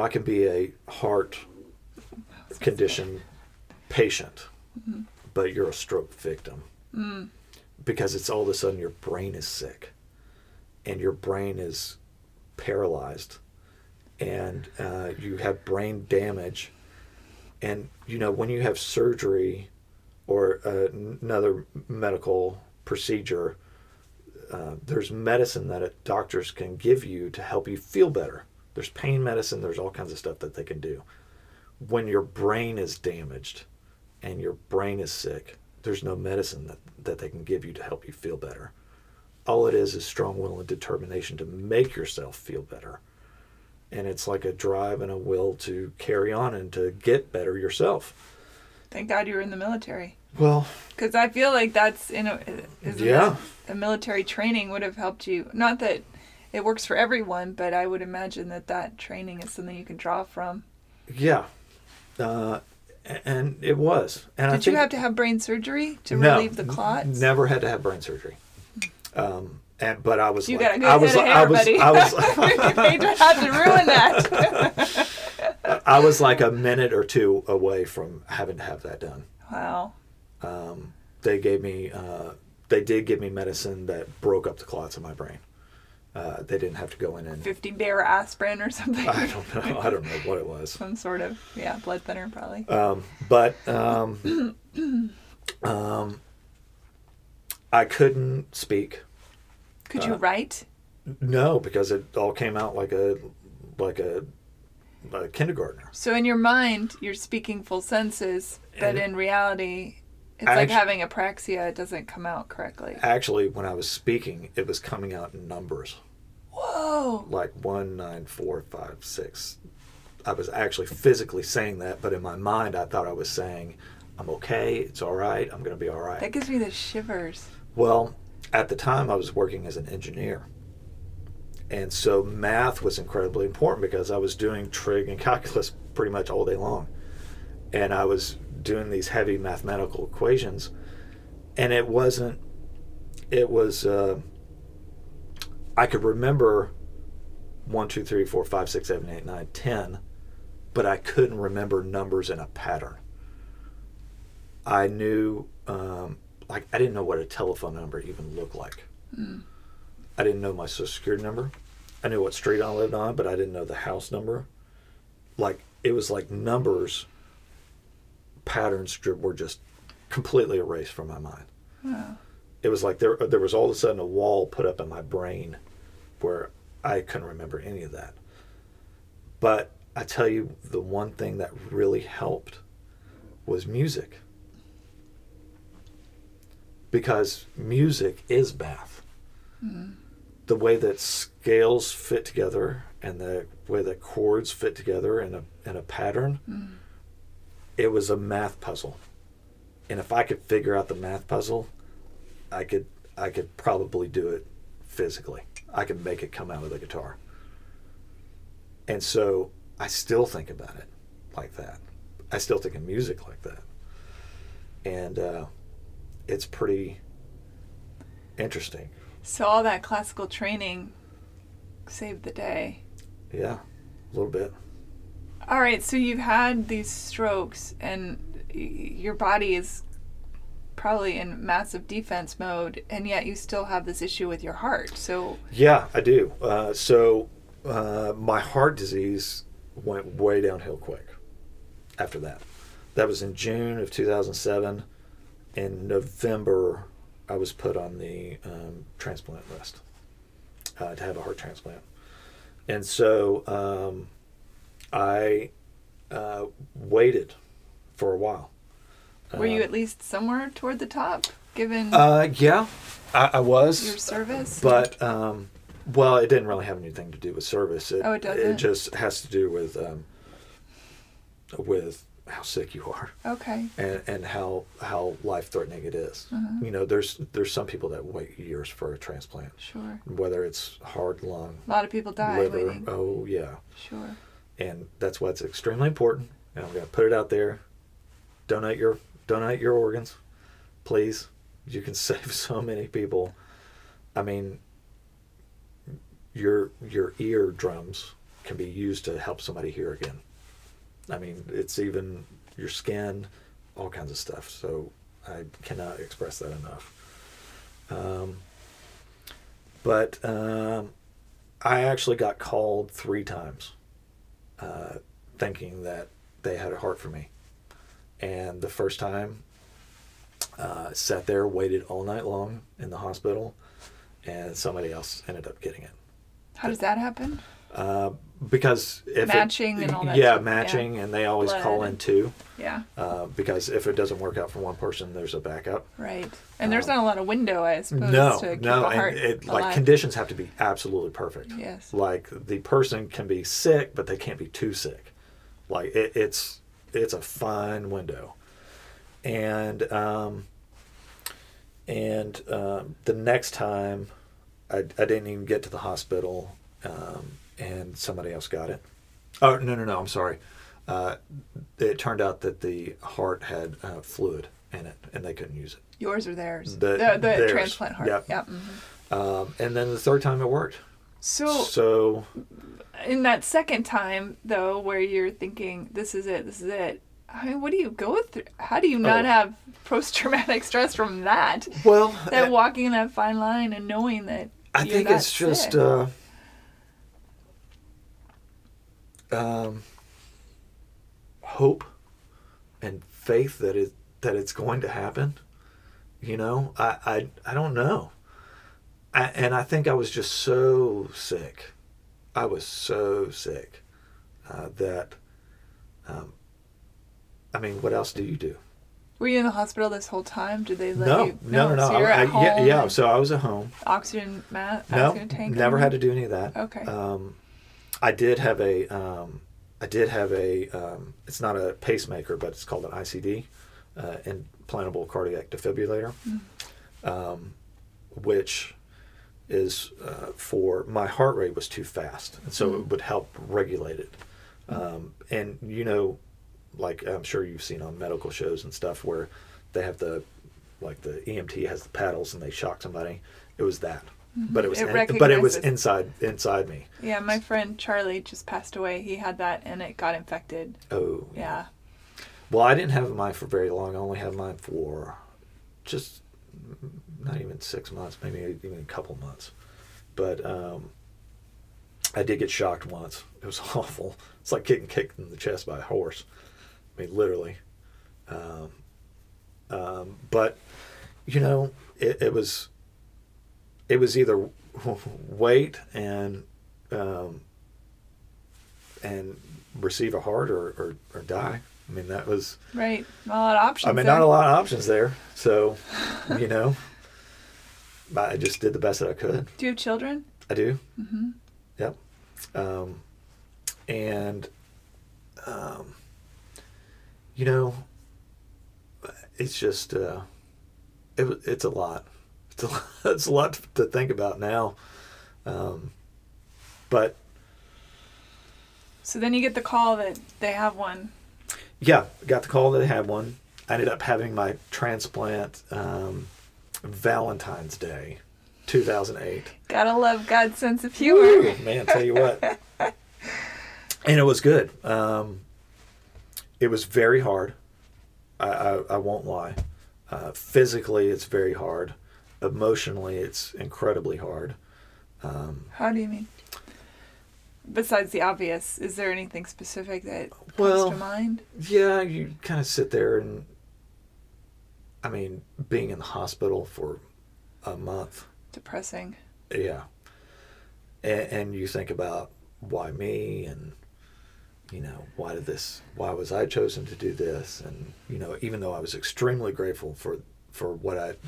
I can be a heart condition patient, but you're a stroke victim because it's all of a sudden your brain is sick and your brain is paralyzed and you have brain damage. And, when you have surgery or another medical procedure, there's medicine that doctors can give you to help you feel better. There's pain medicine. There's all kinds of stuff that they can do. When your brain is damaged and your brain is sick, there's no medicine that they can give you to help you feel better. All it is strong will and determination to make yourself feel better. And it's like a drive and a will to carry on and to get better yourself. Thank God you were in the military. Well, because I feel like that's the military training would have helped you. Not that it works for everyone, but I would imagine that training is something you can draw from. Yeah, And it was. And Did you have to have brain surgery to relieve the clots? Never had to have brain surgery. But I was you like, I was afraid to have to ruin that. I was like a minute or two away from having to have that done. Wow. They did give me medicine that broke up the clots in my brain. They didn't have to go in and 50 bear aspirin or something. I don't know what it was. Some sort of blood thinner probably. I couldn't speak. Could you write? No, because it all came out like a kindergartner. So in your mind, you're speaking full sentences, but in reality, it's like having apraxia. It doesn't come out correctly. Actually, when I was speaking, it was coming out in numbers. Whoa. Like 1, 9, 4, 5, 6. I was actually physically saying that, but in my mind, I thought I was saying, I'm okay, it's all right, I'm going to be all right. That gives me the shivers. Well, at the time, I was working as an engineer. And so math was incredibly important because I was doing trig and calculus pretty much all day long. And I was doing these heavy mathematical equations, and I could remember 1, 2, 3, 4, 5, 6, 7, 8, 9, 10, but I couldn't remember numbers in a pattern. I knew, I didn't know what a telephone number even looked like. Mm. I didn't know my social security number. I knew what street I lived on, but I didn't know the house number. Like, it was like numbers. Patterns were just completely erased from my mind. Wow. It was like there was all of a sudden a wall put up in my brain where I couldn't remember any of that. But I tell you, the one thing that really helped was music. Because music is math. Mm. The way that scales fit together and the way that chords fit together in a pattern... Mm. It was a math puzzle, and if I could figure out the math puzzle, I could probably do it physically. I could make it come out of the guitar. And so I still think about it like that. I still think of music like that, and it's pretty interesting. So all that classical training saved the day. Yeah, a little bit. All right, so you've had these strokes, and your body is probably in massive defense mode, and yet you still have this issue with your heart. So yeah, I do. So my heart disease went way downhill quick after that. That was in June of 2007. In November, I was put on the transplant list to have a heart transplant. And so... I waited for a while. Were you at least somewhere toward the top, given? I was. Your service? But, it didn't really have anything to do with service. It doesn't? It just has to do with how sick you are. Okay. And how life-threatening it is. Uh-huh. You know, there's some people that wait years for a transplant. Sure. Whether it's heart, lung, a lot of people die liver. Waiting. Oh, yeah. Sure. And that's why it's extremely important. And I'm going to put it out there. Donate your organs, please. You can save so many people. I mean, your eardrums can be used to help somebody hear again. I mean, it's even your skin, all kinds of stuff. So I cannot express that enough. But I actually got called 3 times. Thinking that they had a heart for me. And the first time, sat there, waited all night long in the hospital, and somebody else ended up getting it. How does that happen? Because if matching and all that. Yeah, stuff. Matching, yeah. And they always blood call in 2. Yeah. Because if it doesn't work out for one person, there's a backup. Right. And there's not a lot of window, I suppose. No. And it, like, conditions have to be absolutely perfect. Yes. Like, the person can be sick, but they can't be too sick. Like, it's a fine window, and the next time, I didn't even get to the hospital. And somebody else got it. Oh, no, I'm sorry. it turned out that the heart had fluid in it, and they couldn't use it. Yours or theirs? The transplant heart. Yep. Yep. Mm-hmm. And then the third time it worked. So in that second time, though, where you're thinking, this is it, I mean, what do you go through? How do you not have post-traumatic stress from that? Well, that walking that fine line and knowing that I you're think not it's sick. Just hope and faith that it's going to happen. You know, I don't know. And I think I was just so sick. I was so sick that. I mean, what else do you do? Were you in the hospital this whole time? Did they let you? No. So you're at home? Yeah. So I was at home. Oxygen mask? No, oxygen tank never had to do any of that. Okay. I did have a. It's not a pacemaker, but it's called an ICD, implantable cardiac defibrillator, which is for my heart rate was too fast, and so it would help regulate it, and you know. Like I'm sure you've seen on medical shows and stuff where they have the EMT has the paddles and they shock somebody. It was that, but it was inside me. Yeah, my friend Charlie just passed away. He had that and it got infected. Oh yeah. Well, I didn't have mine for very long. I only had mine for just not even 6 months, maybe even a couple months. But I did get shocked once. It was awful. It's like getting kicked in the chest by a horse. I mean, literally. But, you know, it was either wait and receive a heart or die. I mean, that was... Right. Not a lot of options there. So, you know, I just did the best that I could. Do you have children? I do. Mm-hmm. Yep. You know, it's just, it's a lot. It's a lot to think about now. But. So then you get the call that they have one. Yeah. Got the call that they had one. I ended up having my transplant, Valentine's Day, 2008. Gotta love God's sense of humor. Ooh, man, tell you what. And it was good. It was very hard. I won't lie. Physically, it's very hard. Emotionally, it's incredibly hard. How do you mean? Besides the obvious, is there anything specific that comes to mind? Yeah, you kind of sit there and, I mean, being in the hospital for a month. Depressing. Yeah. And you think about why me and... You know, why was I chosen to do this? And, you know, even though I was extremely grateful for what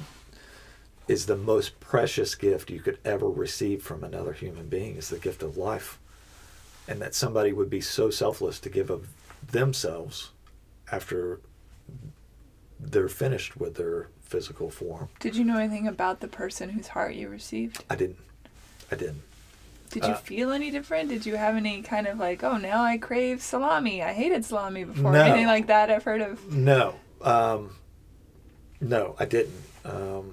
is the most precious gift you could ever receive from another human being is the gift of life. And that somebody would be so selfless to give of themselves after they're finished with their physical form. Did you know anything about the person whose heart you received? I didn't. Did you feel any different? Did you have any kind of like, oh, now I crave salami. I hated salami before. No, anything like that I've heard of? No. No, I didn't. Was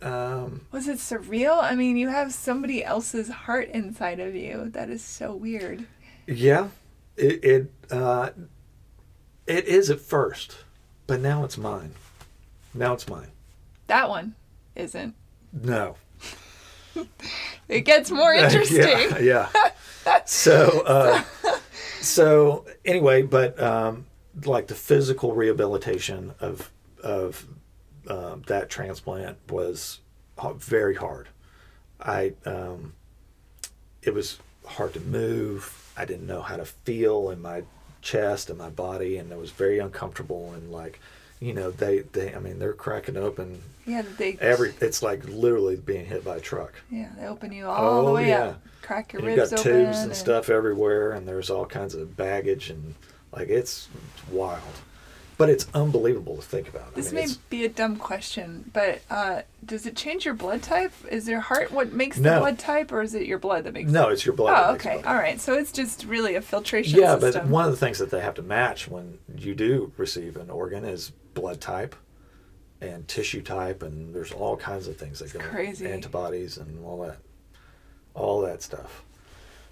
it surreal? I mean, you have somebody else's heart inside of you. That is so weird. Yeah. It is at first, but now it's mine. That one isn't. No. It gets more interesting. Yeah. So anyway, but like the physical rehabilitation of that transplant was very hard. It was hard to move. I didn't know how to feel in my chest and my body, and it was very uncomfortable and like. You know, they're cracking open. Yeah, it's like literally being hit by a truck. Yeah, they open you all the way up, crack your ribs open. You got tubes and stuff everywhere, and there's all kinds of baggage, and like it's wild. But it's unbelievable to think about. This may be a dumb question, but does it change your blood type? Is your heart what makes the blood type, or is it your blood that makes it? No, it's your blood. Oh, okay. All right. So it's just really a filtration system. Yeah, but one of the things that they have to match when you do receive an organ is blood type and tissue type, and there's all kinds of things that go crazy. Antibodies and all that stuff.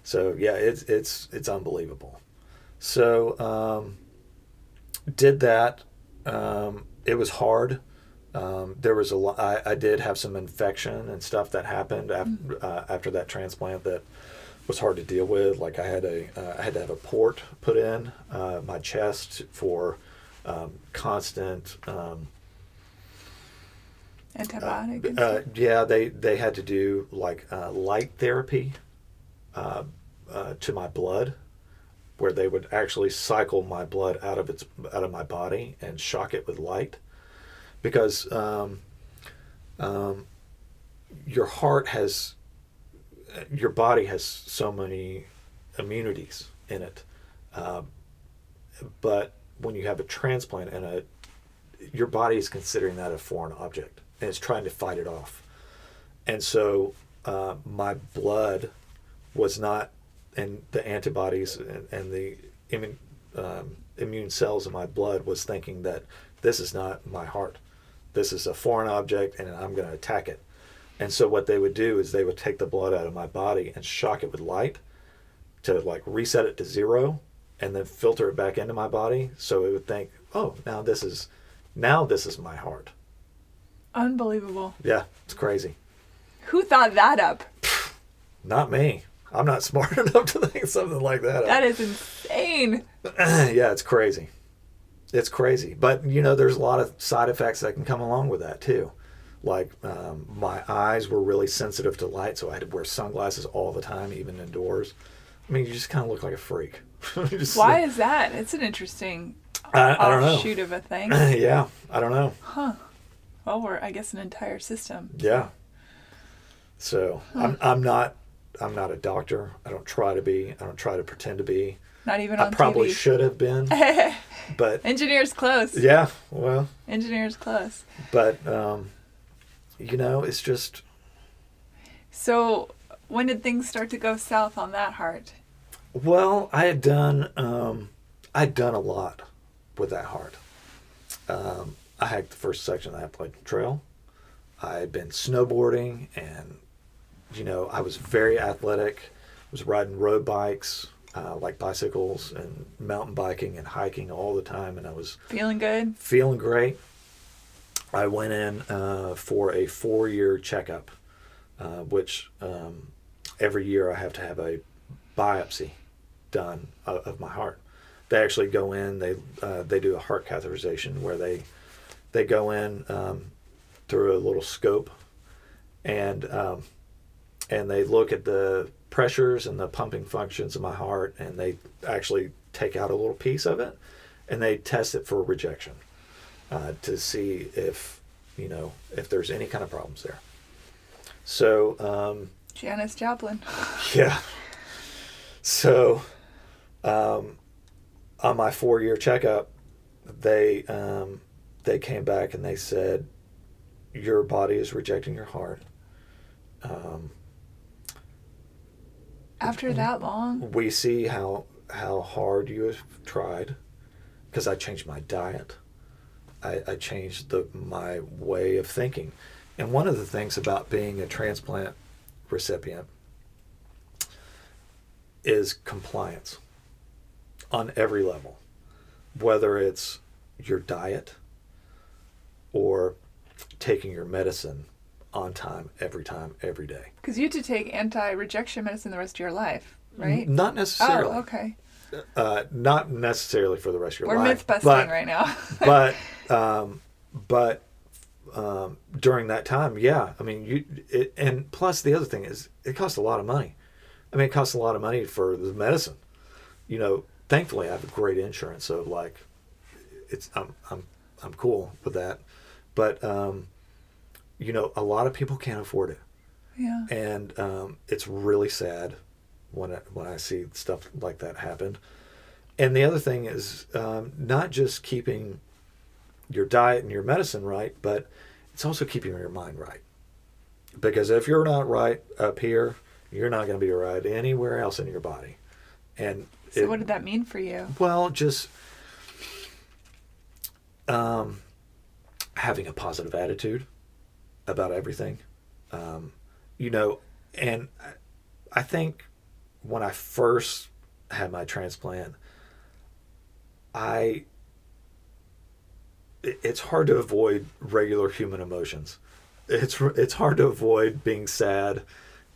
So yeah, it's unbelievable. So did that. It was hard. There was a lot. I did have some infection and stuff that happened after that transplant that was hard to deal with. Like I had to have a port put in my chest for constant. Antibiotic. They had to do like light therapy to my blood, where they would actually cycle my blood out of my body and shock it with light, because your heart has, your body has so many immunities in it, but when you have a transplant and your body is considering that a foreign object and it's trying to fight it off, and so my blood was not. And the antibodies and the immune cells in my blood was thinking that this is not my heart. This is a foreign object, and I'm going to attack it. And so what they would do is they would take the blood out of my body and shock it with light to like reset it to zero and then filter it back into my body. So it would think, oh, now this is my heart. Unbelievable. Yeah, it's crazy. Who thought that up? Not me. I'm not smart enough to think something like that. That is insane. Yeah, it's crazy. It's crazy. But, you know, there's a lot of side effects that can come along with that, too. Like my eyes were really sensitive to light, so I had to wear sunglasses all the time, even indoors. I mean, you just kind of look like a freak. Why is that? It's an interesting I don't know. Offshoot of a thing. Yeah, I don't know. Huh. Well, we're, I guess, an entire system. Yeah. So I'm not a doctor. I don't try to be. I don't try to pretend to be. Not even on TV. I probably should have been. But engineer's close. Yeah, well. Engineer's close. But, you know, it's just. So when did things start to go south on that heart? Well, I had done I'd done a lot with that heart. I hiked the first section of the Appalachian Trail. I had been snowboarding and. You know, I was very athletic. I was riding road bikes, like bicycles, and mountain biking and hiking all the time. And I was feeling good, feeling great. I went in for a 4-year checkup, which every year I have to have a biopsy done of my heart. They actually go in. They do a heart catheterization where they go in through a little scope and they look at the pressures and the pumping functions of my heart, and they actually take out a little piece of it, and they test it for rejection to see if, you know, if there's any kind of problems there. So, Janis Joplin. Yeah. So, on my 4-year checkup, they came back and they said, your body is rejecting your heart. After that long? We see how hard you have tried, because I changed my diet. I changed my way of thinking. And one of the things about being a transplant recipient is compliance on every level, whether it's your diet or taking your medicine on time, every day. Because you had to take anti-rejection medicine the rest of your life, right? Not necessarily. Oh, okay. Not necessarily for the rest of your life. We're myth-busting right now. but during that time, yeah. I mean, and plus the other thing is it costs a lot of money. I mean, it costs a lot of money for the medicine. You know, thankfully I have a great insurance, so like, I'm cool with that. But you know, a lot of people can't afford it. Yeah. And it's really sad when I see stuff like that happen. And the other thing is not just keeping your diet and your medicine right, but it's also keeping your mind right. Because if you're not right up here, you're not going to be right anywhere else in your body. And so what did that mean for you? Well, just having a positive attitude about everything. And I think when I first had my transplant, it's hard to avoid regular human emotions. It's hard to avoid being sad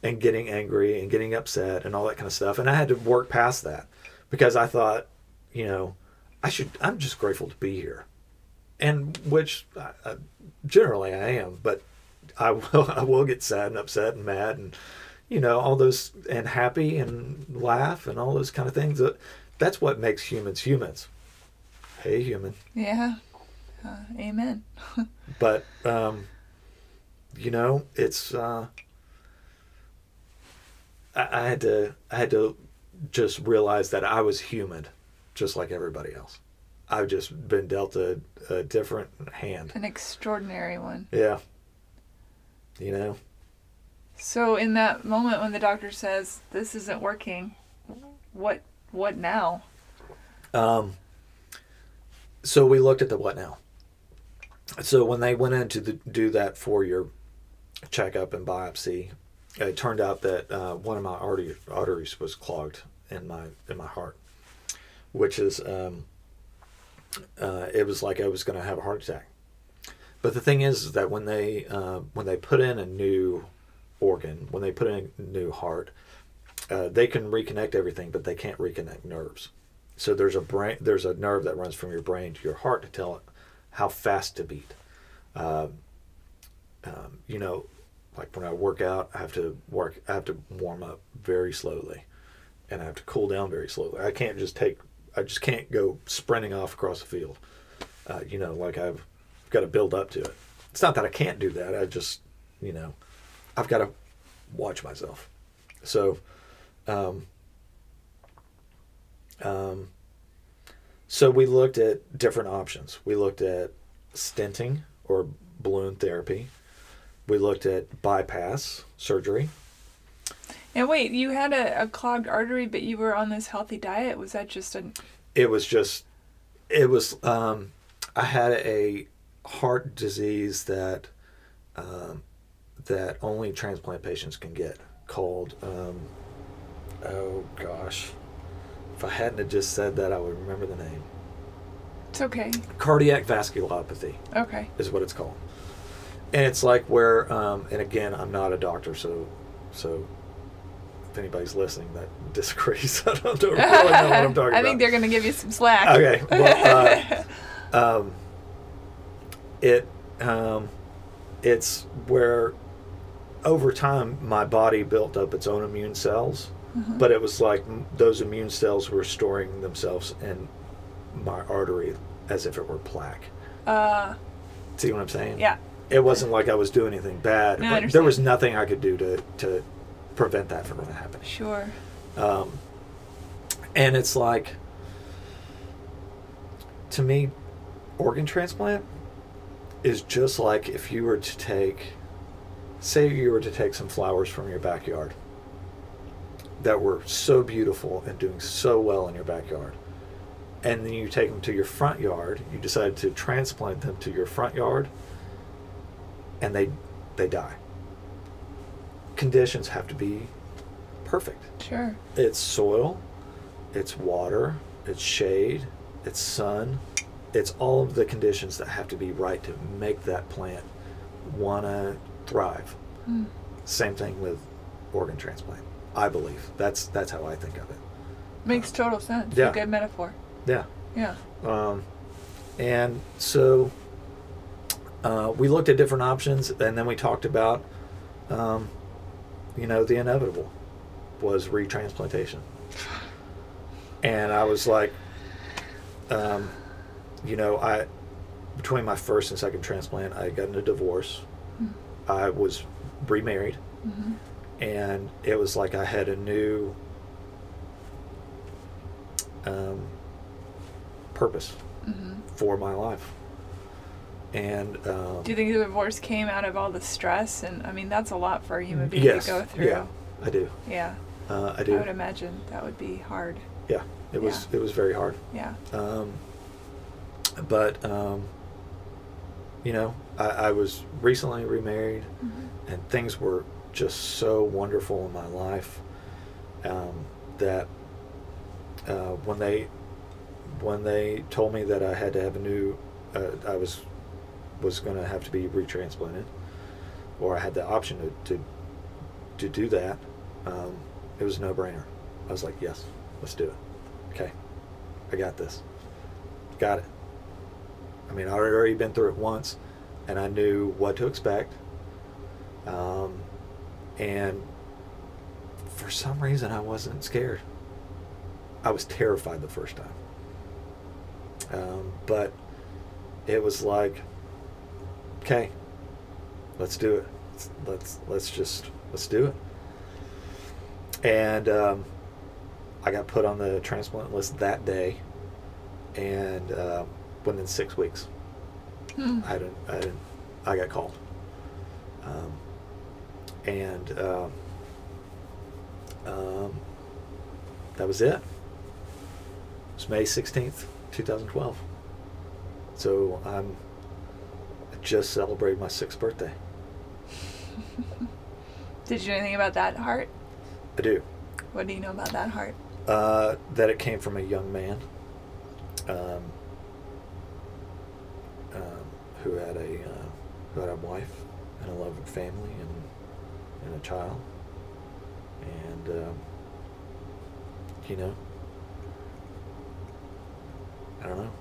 and getting angry and getting upset and all that kind of stuff. And I had to work past that because I thought, I'm just grateful to be here. And which generally I am, but I will get sad and upset and mad and, all those, and happy and laugh and all those kind of things. That's what makes humans humans. Hey, human. Yeah. Amen. But, it's, I had to just realize that I was human just like everybody else. I've just been dealt a different hand. An extraordinary one. Yeah. So in that moment when the doctor says, this isn't working, what now? So we looked at the what now. So when they went in to do that 4-year checkup and biopsy, it turned out that one of my arteries was clogged in my heart, which is it was like I was going to have a heart attack. But the thing is that when they put in a new organ, when they put in a new heart, they can reconnect everything, but they can't reconnect nerves. So there's a nerve that runs from your brain to your heart to tell it how fast to beat. Like when I work out, I have to warm up very slowly, and I have to cool down very slowly. I just can't go sprinting off across the field. Like I've got to build up to it. It's not that I can't do that. I just, I've got to watch myself. So, so we looked at different options. We looked at stenting or balloon therapy. We looked at bypass surgery. And wait, you had a clogged artery, but you were on this healthy diet? Was that just I had a heart disease that only transplant patients can get called, if I hadn't have just said that, I would remember the name. It's okay. Cardiac vasculopathy. Okay. Is what it's called. And it's like where, and again, I'm not a doctor, so if anybody's listening that disagrees, I don't really know what I'm talking about. I think they're going to give you some slack. Okay. Well, it's where over time my body built up its own immune cells, mm-hmm. but it was like those immune cells were storing themselves in my artery as if it were plaque. See what I'm saying? Yeah. It wasn't like I was doing anything bad. No, there was nothing I could do to prevent that from happening. Sure. And it's like, to me, organ transplant is just like if you were to take some flowers from your backyard that were so beautiful and doing so well in your backyard. And then you take them to your front yard. You decide to transplant them to your front yard. And they die. Conditions have to be perfect. Sure. It's soil, it's water, it's shade, it's sun. It's all of the conditions that have to be right to make that plant want to thrive. Mm. Same thing with organ transplant, I believe. That's how I think of it. Makes total sense. Yeah. It's a good metaphor. Yeah. Yeah. And so... we looked at different options, and then we talked about, the inevitable was retransplantation. And I was like, between my first and second transplant, I got in a divorce. Mm-hmm. I was remarried, mm-hmm. and it was like I had a new purpose mm-hmm. for my life. And do you think the divorce came out of all the stress? And I mean, that's a lot for a human being to go through. Yeah, I do. Yeah, I do. I would imagine that would be hard. Yeah, it was. It was very hard. Yeah. But you know, I was recently remarried, mm-hmm. and things were just so wonderful in my life that when they told me that I had to have a new I was going to have to be retransplanted, or I had the option to do that, it was a no-brainer. I was like, yes, let's do it. Okay, I got this. Got it. I mean, I'd already been through it once, and I knew what to expect. And for some reason, I wasn't scared. I was terrified the first time. But it was like, okay, let's do it. Let's do it. And I got put on the transplant list that day, and within 6 weeks, I got called, and that was it. It was May 16th, 2012. So I just celebrated my 6th birthday. Did you know anything about that heart? I do. What do you know about that heart? That it came from a young man who had a wife and a loving family and a child, and you know, I don't know.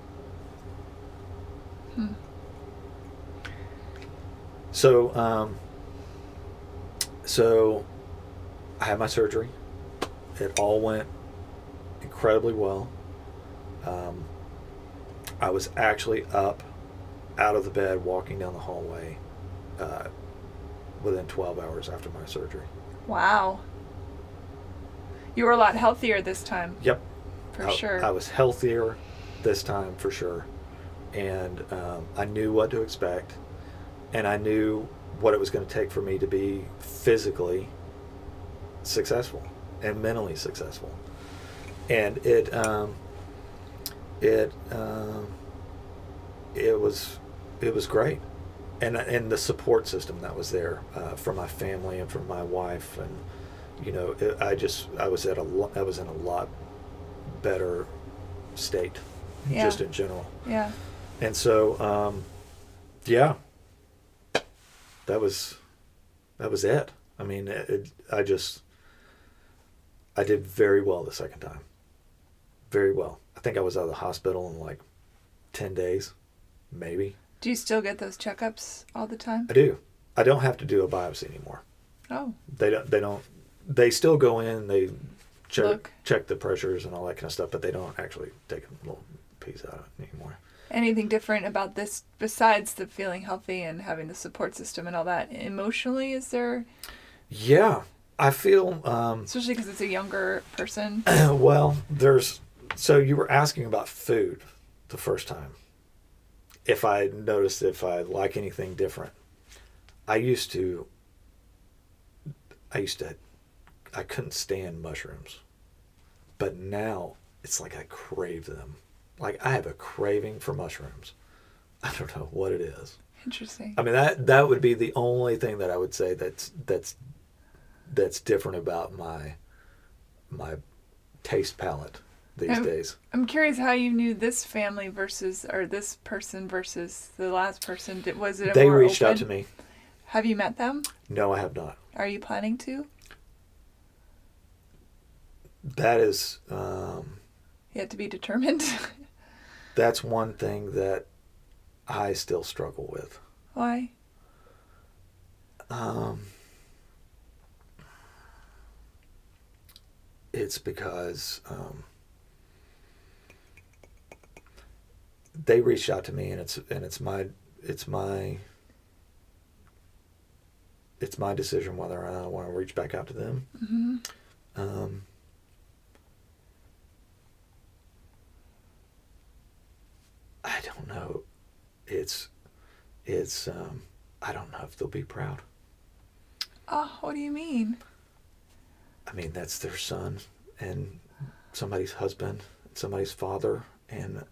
So, I had my surgery. It all went incredibly well. I was actually up, out of the bed, walking down the hallway, within 12 hours after my surgery. Wow. You were a lot healthier this time. Yep. For sure. I was healthier this time, for sure. And I knew what to expect, and I knew what it was going to take for me to be physically successful and mentally successful. And it was great, and the support system that was there from my family and from my wife, and you know, I was in a lot better state, just in general. Yeah. And so, that was it. I mean, I did very well the second time. Very well. I think I was out of the hospital in like 10 days, maybe. Do you still get those checkups all the time? I do. I don't have to do a biopsy anymore. Oh. They still go in and they check the pressures and all that kind of stuff, but they don't actually take a little piece out of it anymore. Anything different about this besides the feeling healthy and having the support system and all that? Emotionally, is there? Yeah, I feel. Especially because it's a younger person. Well, so you were asking about food the first time. If I noticed if I like anything different, I couldn't stand mushrooms, but now it's like I crave them. Like, I have a craving for mushrooms. I don't know what it is. Interesting. I mean, that would be the only thing that I would say that's different about my taste palette these days. I'm curious how you knew this family this person versus the last person. Was it they reached out to me? Have you met them? No, I have not. Are you planning to? That is yet to be determined. That's one thing that I still struggle with. Why? It's because they reached out to me, and it's my decision whether or not I want to reach back out to them. Mm-hmm. I don't know. It's it's, I don't know if they'll be proud. Oh, what do you mean? I mean, that's their son and somebody's husband, somebody's father, and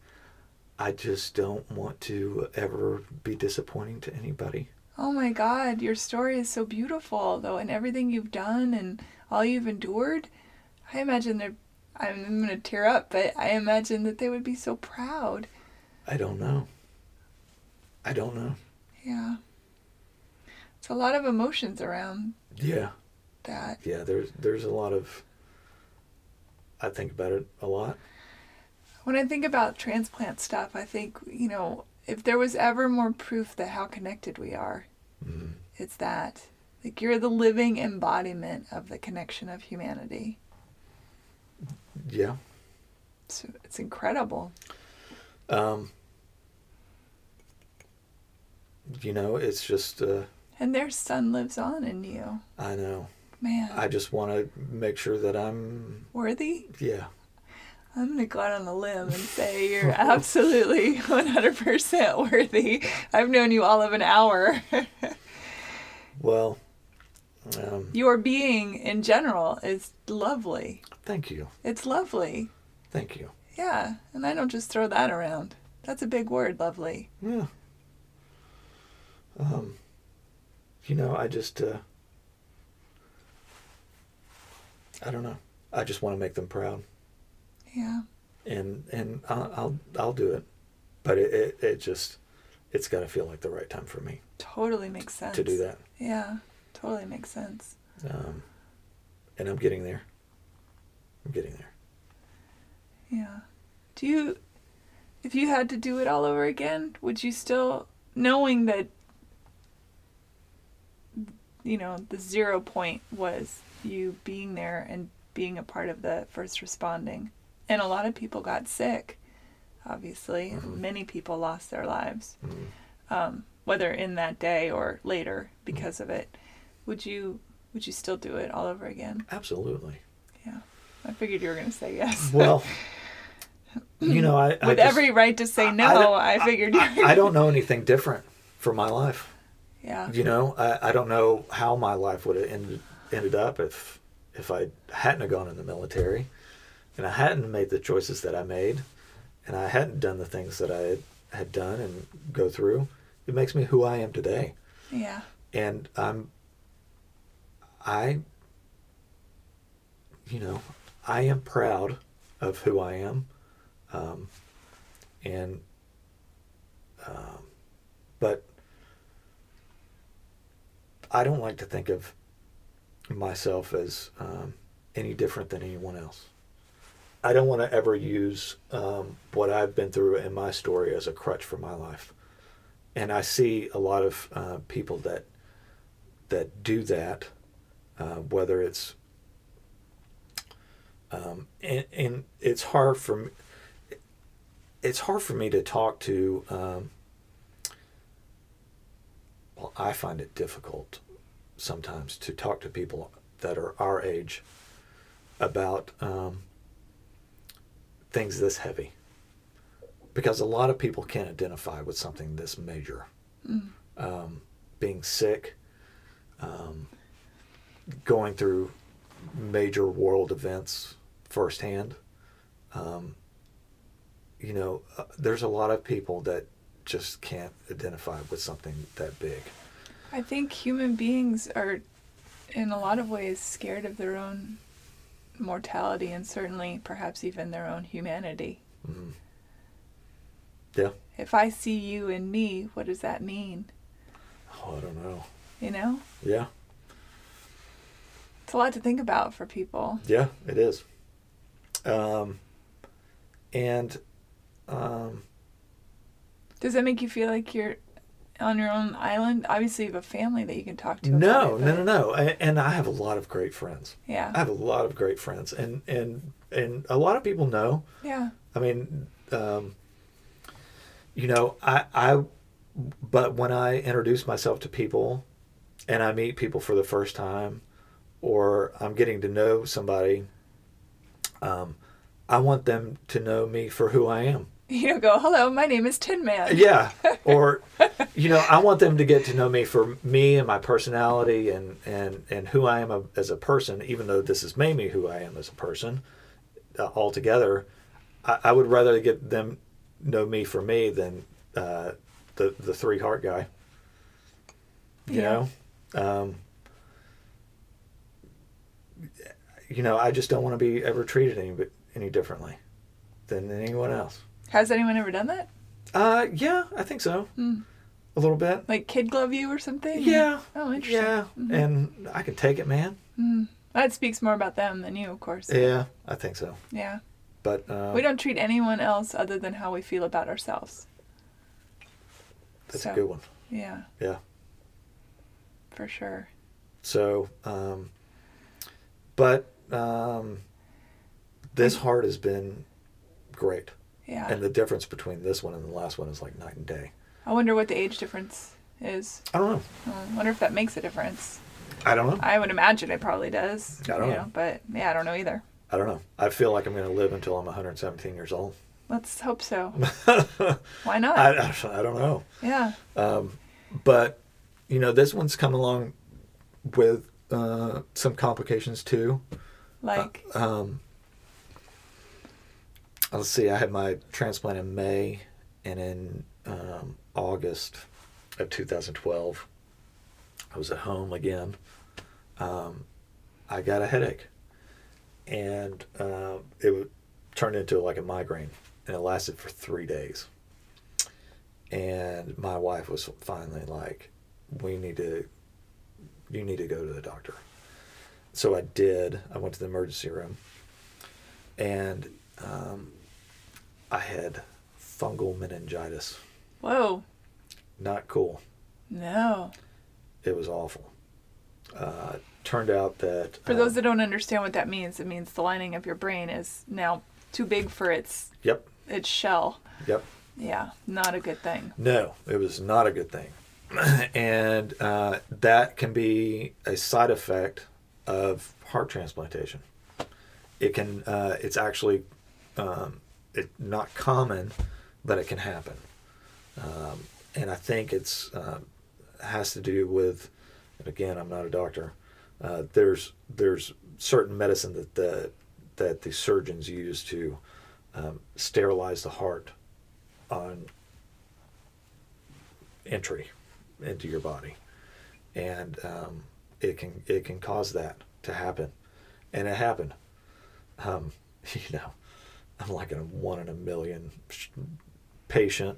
I just don't want to ever be disappointing to anybody. Oh my God, your story is so beautiful, though, and everything you've done and all you've endured. I imagine they're, I'm going to tear up, but I imagine that they would be so proud. I don't know. Yeah. It's a lot of emotions around. Yeah. That. Yeah, there's a lot of, I think about it a lot. When I think about transplant stuff, I think, you know, if there was ever more proof that how connected we are, mm-hmm. it's that. Like, you're the living embodiment of the connection of humanity. Yeah. So it's incredible. You know, it's just... and their son lives on in you. I know. Man. I just want to make sure that I'm... worthy? Yeah. I'm going to go out on a limb and say you're absolutely 100% worthy. I've known you all of an hour. Well, your being in general is lovely. Thank you. It's lovely. Thank you. Yeah, and I don't just throw that around. That's a big word, lovely. Yeah. You know, I just, I don't know. I just want to make them proud. Yeah. And I'll do it, but it just, it's got to feel like the right time for me. Totally makes sense. To do that. Yeah, totally makes sense. And I'm getting there. Yeah. Do you, if you had to do it all over again, would you still, knowing that, you know, the 0 point was you being there and being a part of the first responding, and a lot of people got sick, obviously. Mm-hmm. Many people lost their lives, mm-hmm. Whether in that day or later because mm-hmm. of it. Would you still do it all over again? Absolutely. Yeah. I figured you were going to say yes. Well, you know, I with every right to say no, I figured you were I don't know anything different for my life. Yeah. You know, I don't know how my life would have ended up if I hadn't have gone in the military. And I hadn't made the choices that I made, and I hadn't done the things that I had done and go through. It makes me who I am today. Yeah. And I am proud of who I am. But I don't like to think of myself as any different than anyone else. I don't want to ever use what I've been through in my story as a crutch for my life. And I see a lot of people that do that, whether it's, and it's hard for me to talk to, I find it difficult sometimes to talk to people that are our age about, things this heavy, because a lot of people can't identify with something this major. Mm. Being sick, going through major world events firsthand. You know, there's a lot of people that just can't identify with something that big. I think human beings are, in a lot of ways, scared of their own mortality, and certainly perhaps even their own humanity. Mm-hmm. Yeah. If I see you in me, what does that mean? Oh, I don't know. You know? Yeah. It's a lot to think about for people. Yeah, it is. Does that make you feel like you're on your own island? Obviously, you have a family that you can talk to. No. And I have a lot of great friends. Yeah. I have a lot of great friends, and a lot of people know. Yeah. I mean, you know, but when I introduce myself to people, and I meet people for the first time, or I'm getting to know somebody, I want them to know me for who I am. You don't go, hello, my name is Tin Man. Yeah. Or you know, I want them to get to know me for me and my personality and who I am as a person, even though this is mainly who I am as a person altogether. I would rather get them know me for me than the three heart guy. You know? You know, I just don't want to be ever treated any differently than anyone else. Has anyone ever done that? Yeah, I think so. Mm. A little bit. Like kid glove you or something? Yeah. Oh, interesting. Yeah, mm-hmm. And I can take it, man. Mm. That speaks more about them than you, of course. Yeah, I think so. Yeah. But we don't treat anyone else other than how we feel about ourselves. That's a good one. Yeah. Yeah. For sure. So, this heart has been great. Yeah. And the difference between this one and the last one is like night and day. I wonder what the age difference is. I don't know. I wonder if that makes a difference. I don't know. I would imagine it probably does. I don't know. But yeah, I don't know either. I don't know. I feel like I'm going to live until I'm 117 years old. Let's hope so. Why not? I don't know. Yeah. But, you know, this one's come along with some complications too. Like? Let's see. I had my transplant in May, and in August of 2012, I was at home again. I got a headache, and it turned into like a migraine, and it lasted for 3 days. And my wife was finally like, you need to go to the doctor. So I did. I went to the emergency room, and I had fungal meningitis. Whoa. Not cool. No. It was awful. Turned out that... For those that don't understand what that means, it means the lining of your brain is now too big for its... Yep. Its shell. Yep. Yeah. Not a good thing. No, it was not a good thing. And that can be a side effect of heart transplantation. It can... it's actually... it's not common, but it can happen. And I think it's has to do with, and again, I'm not a doctor, there's certain medicine that the surgeons use to sterilize the heart on entry into your body. And it can cause that to happen. And it happened. You know, I'm like a 1 in a million patient,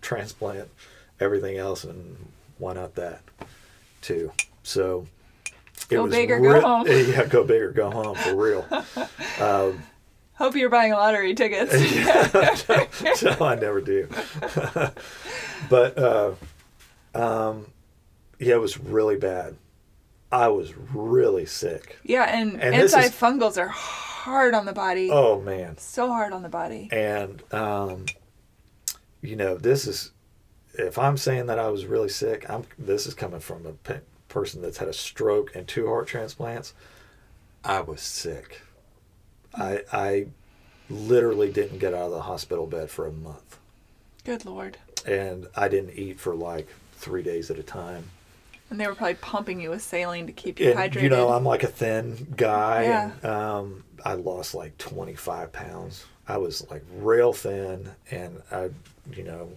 transplant, everything else, and why not that too? So go big or go home. Yeah, go big or go home, for real. Hope you're buying lottery tickets. No, I never do. But yeah, it was really bad. I was really sick. Yeah, and antifungals are hard on the body. Oh, man. So hard on the body. And, you know, this is, if I'm saying that I was really sick, this is coming from a person that's had a stroke and 2 heart transplants. I was sick. I literally didn't get out of the hospital bed for a month. Good Lord. And I didn't eat for like 3 days at a time. And they were probably pumping you with saline to keep you hydrated. You know, I'm like a thin guy. Yeah. And, I lost like 25 pounds. I was like real thin, and I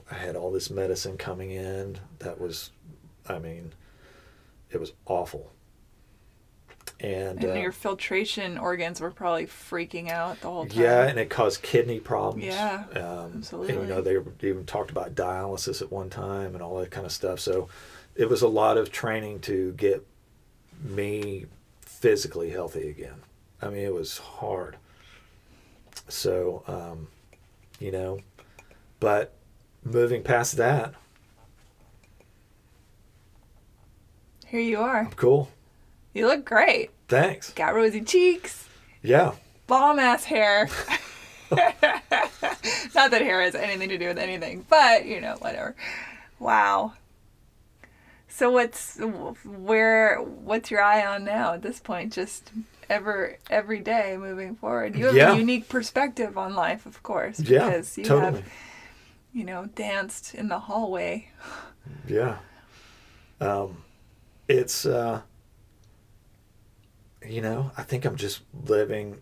had all this medicine coming in that was, I mean, it was awful. And your filtration organs were probably freaking out the whole time. Yeah, and it caused kidney problems. Yeah, absolutely. And, you know, they even talked about dialysis at one time and all that kind of stuff. So it was a lot of training to get me physically healthy again. I mean, it was hard. So, you know, but moving past that. Here you are. I'm cool. You look great. Thanks. Got rosy cheeks. Yeah. Bomb-ass hair. Not that hair has anything to do with anything, but, you know, whatever. Wow. So what's your eye on now at this point? Just every day moving forward. You have a unique perspective on life, of course, because you have, you know, danced in the hallway Yeah. It's, you know, I think I'm just living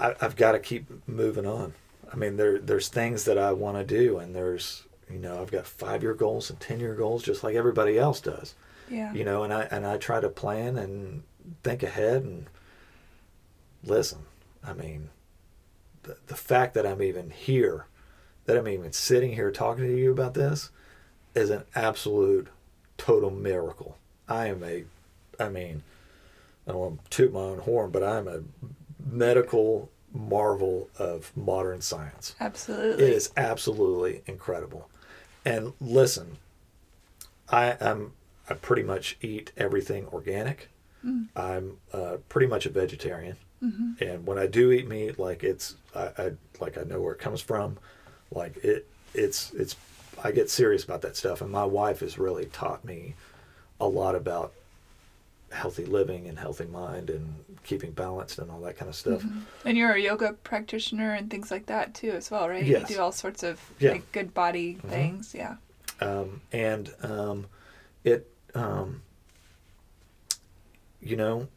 I've got to keep moving on. I mean, there's things that I want to do, and there's, you know, I've got 5-year goals and 10-year goals, just like everybody else does. Yeah. You know, and I try to plan and think ahead and listen. I mean, the fact that I'm even here, that I'm even sitting here talking to you about this, is an absolute total miracle. I don't want to toot my own horn, but I'm a medical marvel of modern science. Absolutely. It is absolutely incredible. And listen, I pretty much eat everything organic. Mm. I'm pretty much a vegetarian. Mm-hmm. And when I do eat meat, like I know where it comes from. Like it's I get serious about that stuff. And my wife has really taught me a lot about healthy living and healthy mind and keeping balanced and all that kind of stuff. Mm-hmm. And you're a yoga practitioner and things like that too as well, right? Yes. You do all sorts of like good body mm-hmm. things. Yeah. You know,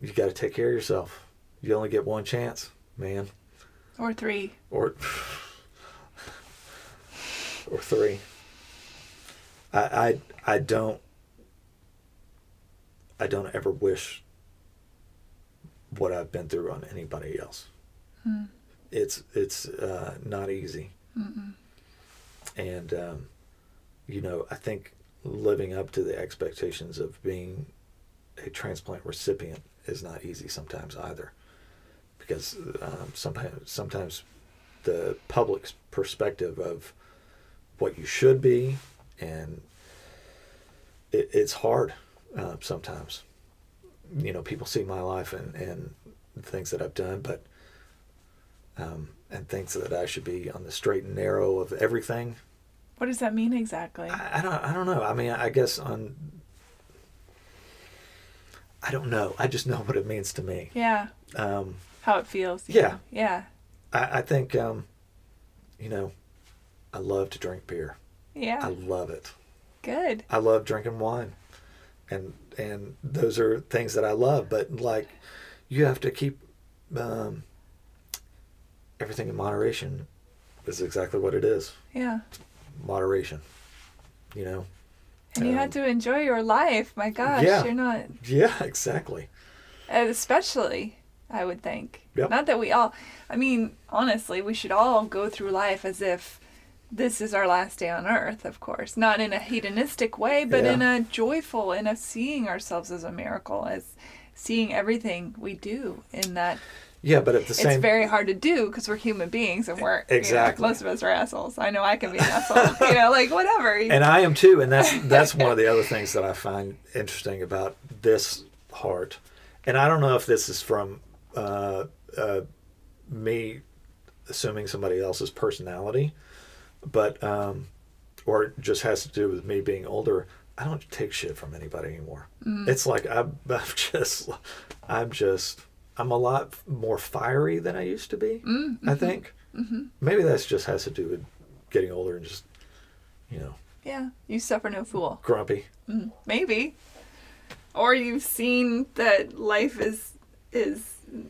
you got to take care of yourself. You only get one chance, man. Or three. Or three. I don't ever wish what I've been through on anybody else. Mm. It's not easy. Mm-mm. And, you know, I think living up to the expectations of being a transplant recipient is not easy sometimes either, because sometimes the public's perspective of what you should be, and it's hard. Sometimes, you know, people see my life and the things that I've done, but and thinks that I should be on the straight and narrow of everything. What does that mean exactly? I don't know. I mean, I guess I don't know. I just know what it means to me. Yeah. How it feels. Yeah. Know. Yeah. I think, you know, I love to drink beer. Yeah. I love it. Good. I love drinking wine. And those are things that I love, but like, you have to keep everything in moderation. Is exactly what it is. Yeah. Moderation. You know. And you had to enjoy your life. My gosh, yeah. You're not. Yeah, exactly. Especially, I would think. Yep. Not that we all. I mean, honestly, we should all go through life as if this is our last day on earth, of course. Not in a hedonistic way, but in a joyful, in a seeing ourselves as a miracle, as seeing everything we do in that. Yeah, but at the same... It's very hard to do because we're human beings and we're... Exactly. You know, most of us are assholes. I know I can be an asshole. You know, like, whatever. And I am too. And that's one of the other things that I find interesting about this heart. And I don't know if this is from me assuming somebody else's personality, but or it just has to do with me being older. I don't take shit from anybody anymore. Mm. It's like I'm a lot more fiery than I used to be. Mm, mm-hmm. I think maybe that just has to do with getting older and just, you know. Yeah, you suffer no fool. Grumpy. Mm, maybe, or you've seen that life is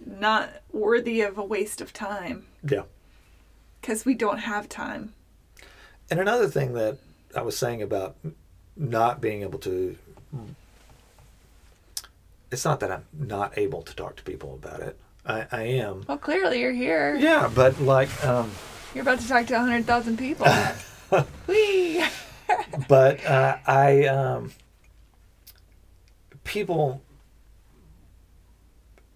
not worthy of a waste of time. Yeah. Because we don't have time. And another thing that I was saying about not being able to, it's not that I'm not able to talk to people about it. I am. Well, clearly you're here. Yeah, but like... you're about to talk to 100,000 people. Whee! But people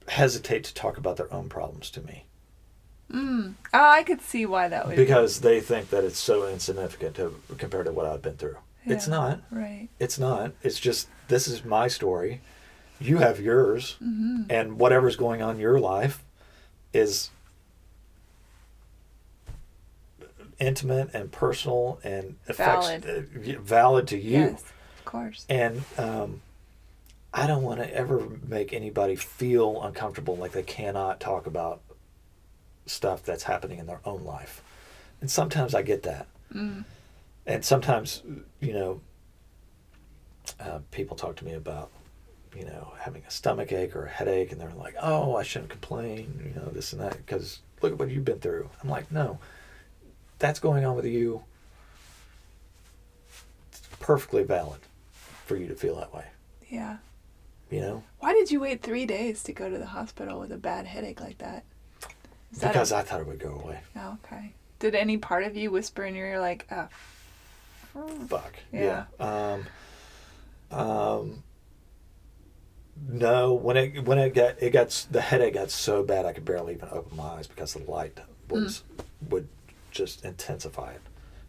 hesitate to talk about their own problems to me. Mm. Oh, I could see why that would be. Because they think that it's so insignificant compared to what I've been through. Yeah, it's not. Right. It's not. It's just, this is my story. You have yours. Mm-hmm. And whatever's going on in your life is intimate and personal and valid to you. Yes, of course. And I don't want to ever make anybody feel uncomfortable like they cannot talk about stuff that's happening in their own life. And sometimes I get that. Mm. And sometimes, you know, people talk to me about, you know, having a stomach ache or a headache, and they're like, oh, I shouldn't complain, you know, this and that, because look at what you've been through. I'm like, no, that's going on with you. It's perfectly valid for you to feel that way. Yeah. You know? Why did you wait 3 days to go to the hospital with a bad headache like that? Because I thought it would go away. Oh, okay. Did any part of you whisper in your ear like, oh, fuck. Yeah. No, when it got the headache got so bad I could barely even open my eyes because the light would just intensify it.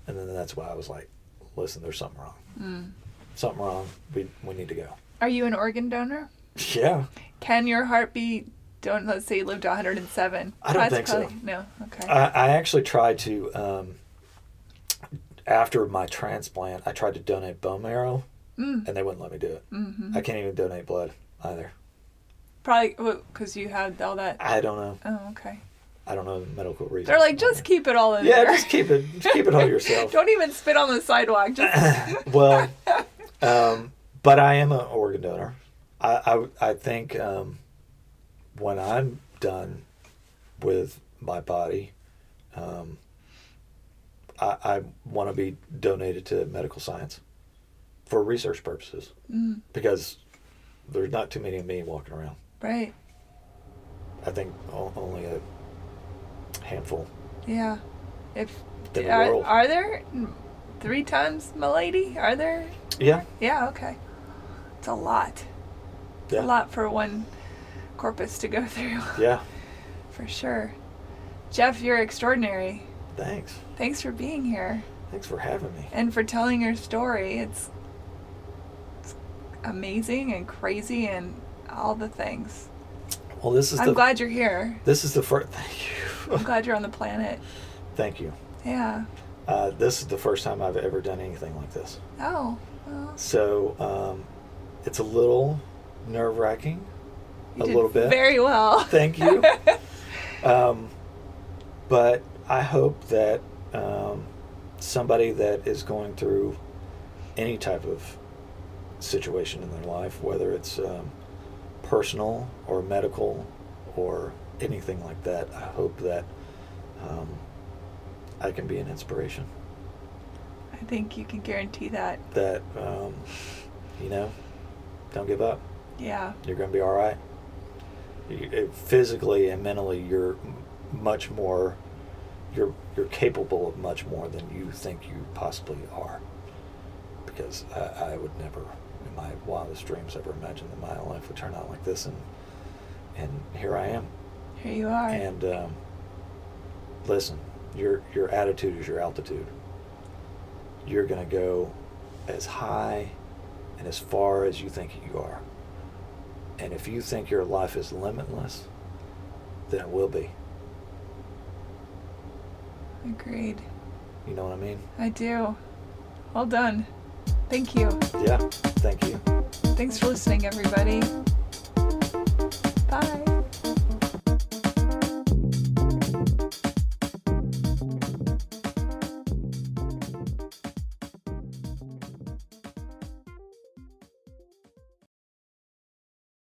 And then that's why I was like, listen, there's something wrong. Mm. Something wrong. We need to go. Are you an organ donor? Yeah. Can your heart be don't let's say you lived to 107? I don't think so. No. Okay. I actually tried to after my transplant, I tried to donate bone marrow, and they wouldn't let me do it. Mm-hmm. I can't even donate blood either. Probably because you had all that. I don't know. Oh, okay. I don't know the medical reasons. They're like, just keep it all in there. Yeah, just keep it. Just keep it all yourself. Don't even spit on the sidewalk. Just well, but I am an organ donor. I think when I'm done with my body. I want to be donated to medical science for research purposes because there's not too many of me walking around. Right. I think only a handful. Yeah. World. Are there 3 times Milady? Are there? Yeah. Yeah, okay. It's a lot. It's a lot for one corpus to go through. Yeah. For sure. Jeff, you're extraordinary. Thanks. Thanks for being here. Thanks for having me. And for telling your story. It's amazing and crazy and all the things. Well, I'm glad you're here. This is the first... Thank you. I'm glad you're on the planet. Thank you. Yeah. This is the first time I've ever done anything like this. Oh. Well. So, it's a little nerve-wracking. You did a little bit. Very well. Thank you. But... I hope that somebody that is going through any type of situation in their life, whether it's personal or medical or anything like that, I hope that I can be an inspiration. I think you can guarantee that. That, you know, don't give up. Yeah. You're going to be all right. Physically and mentally, you're much more... You're capable of much more than you think you possibly are. Because I would never, in my wildest dreams, ever imagine that my life would turn out like this. And here I am. Here you are. And listen, your attitude is your altitude. You're going to go as high and as far as you think you are. And if you think your life is limitless, then it will be. Agreed. You know what I mean? I do. Well done. Thank you. Yeah, thank you. Thanks for listening, everybody. Bye.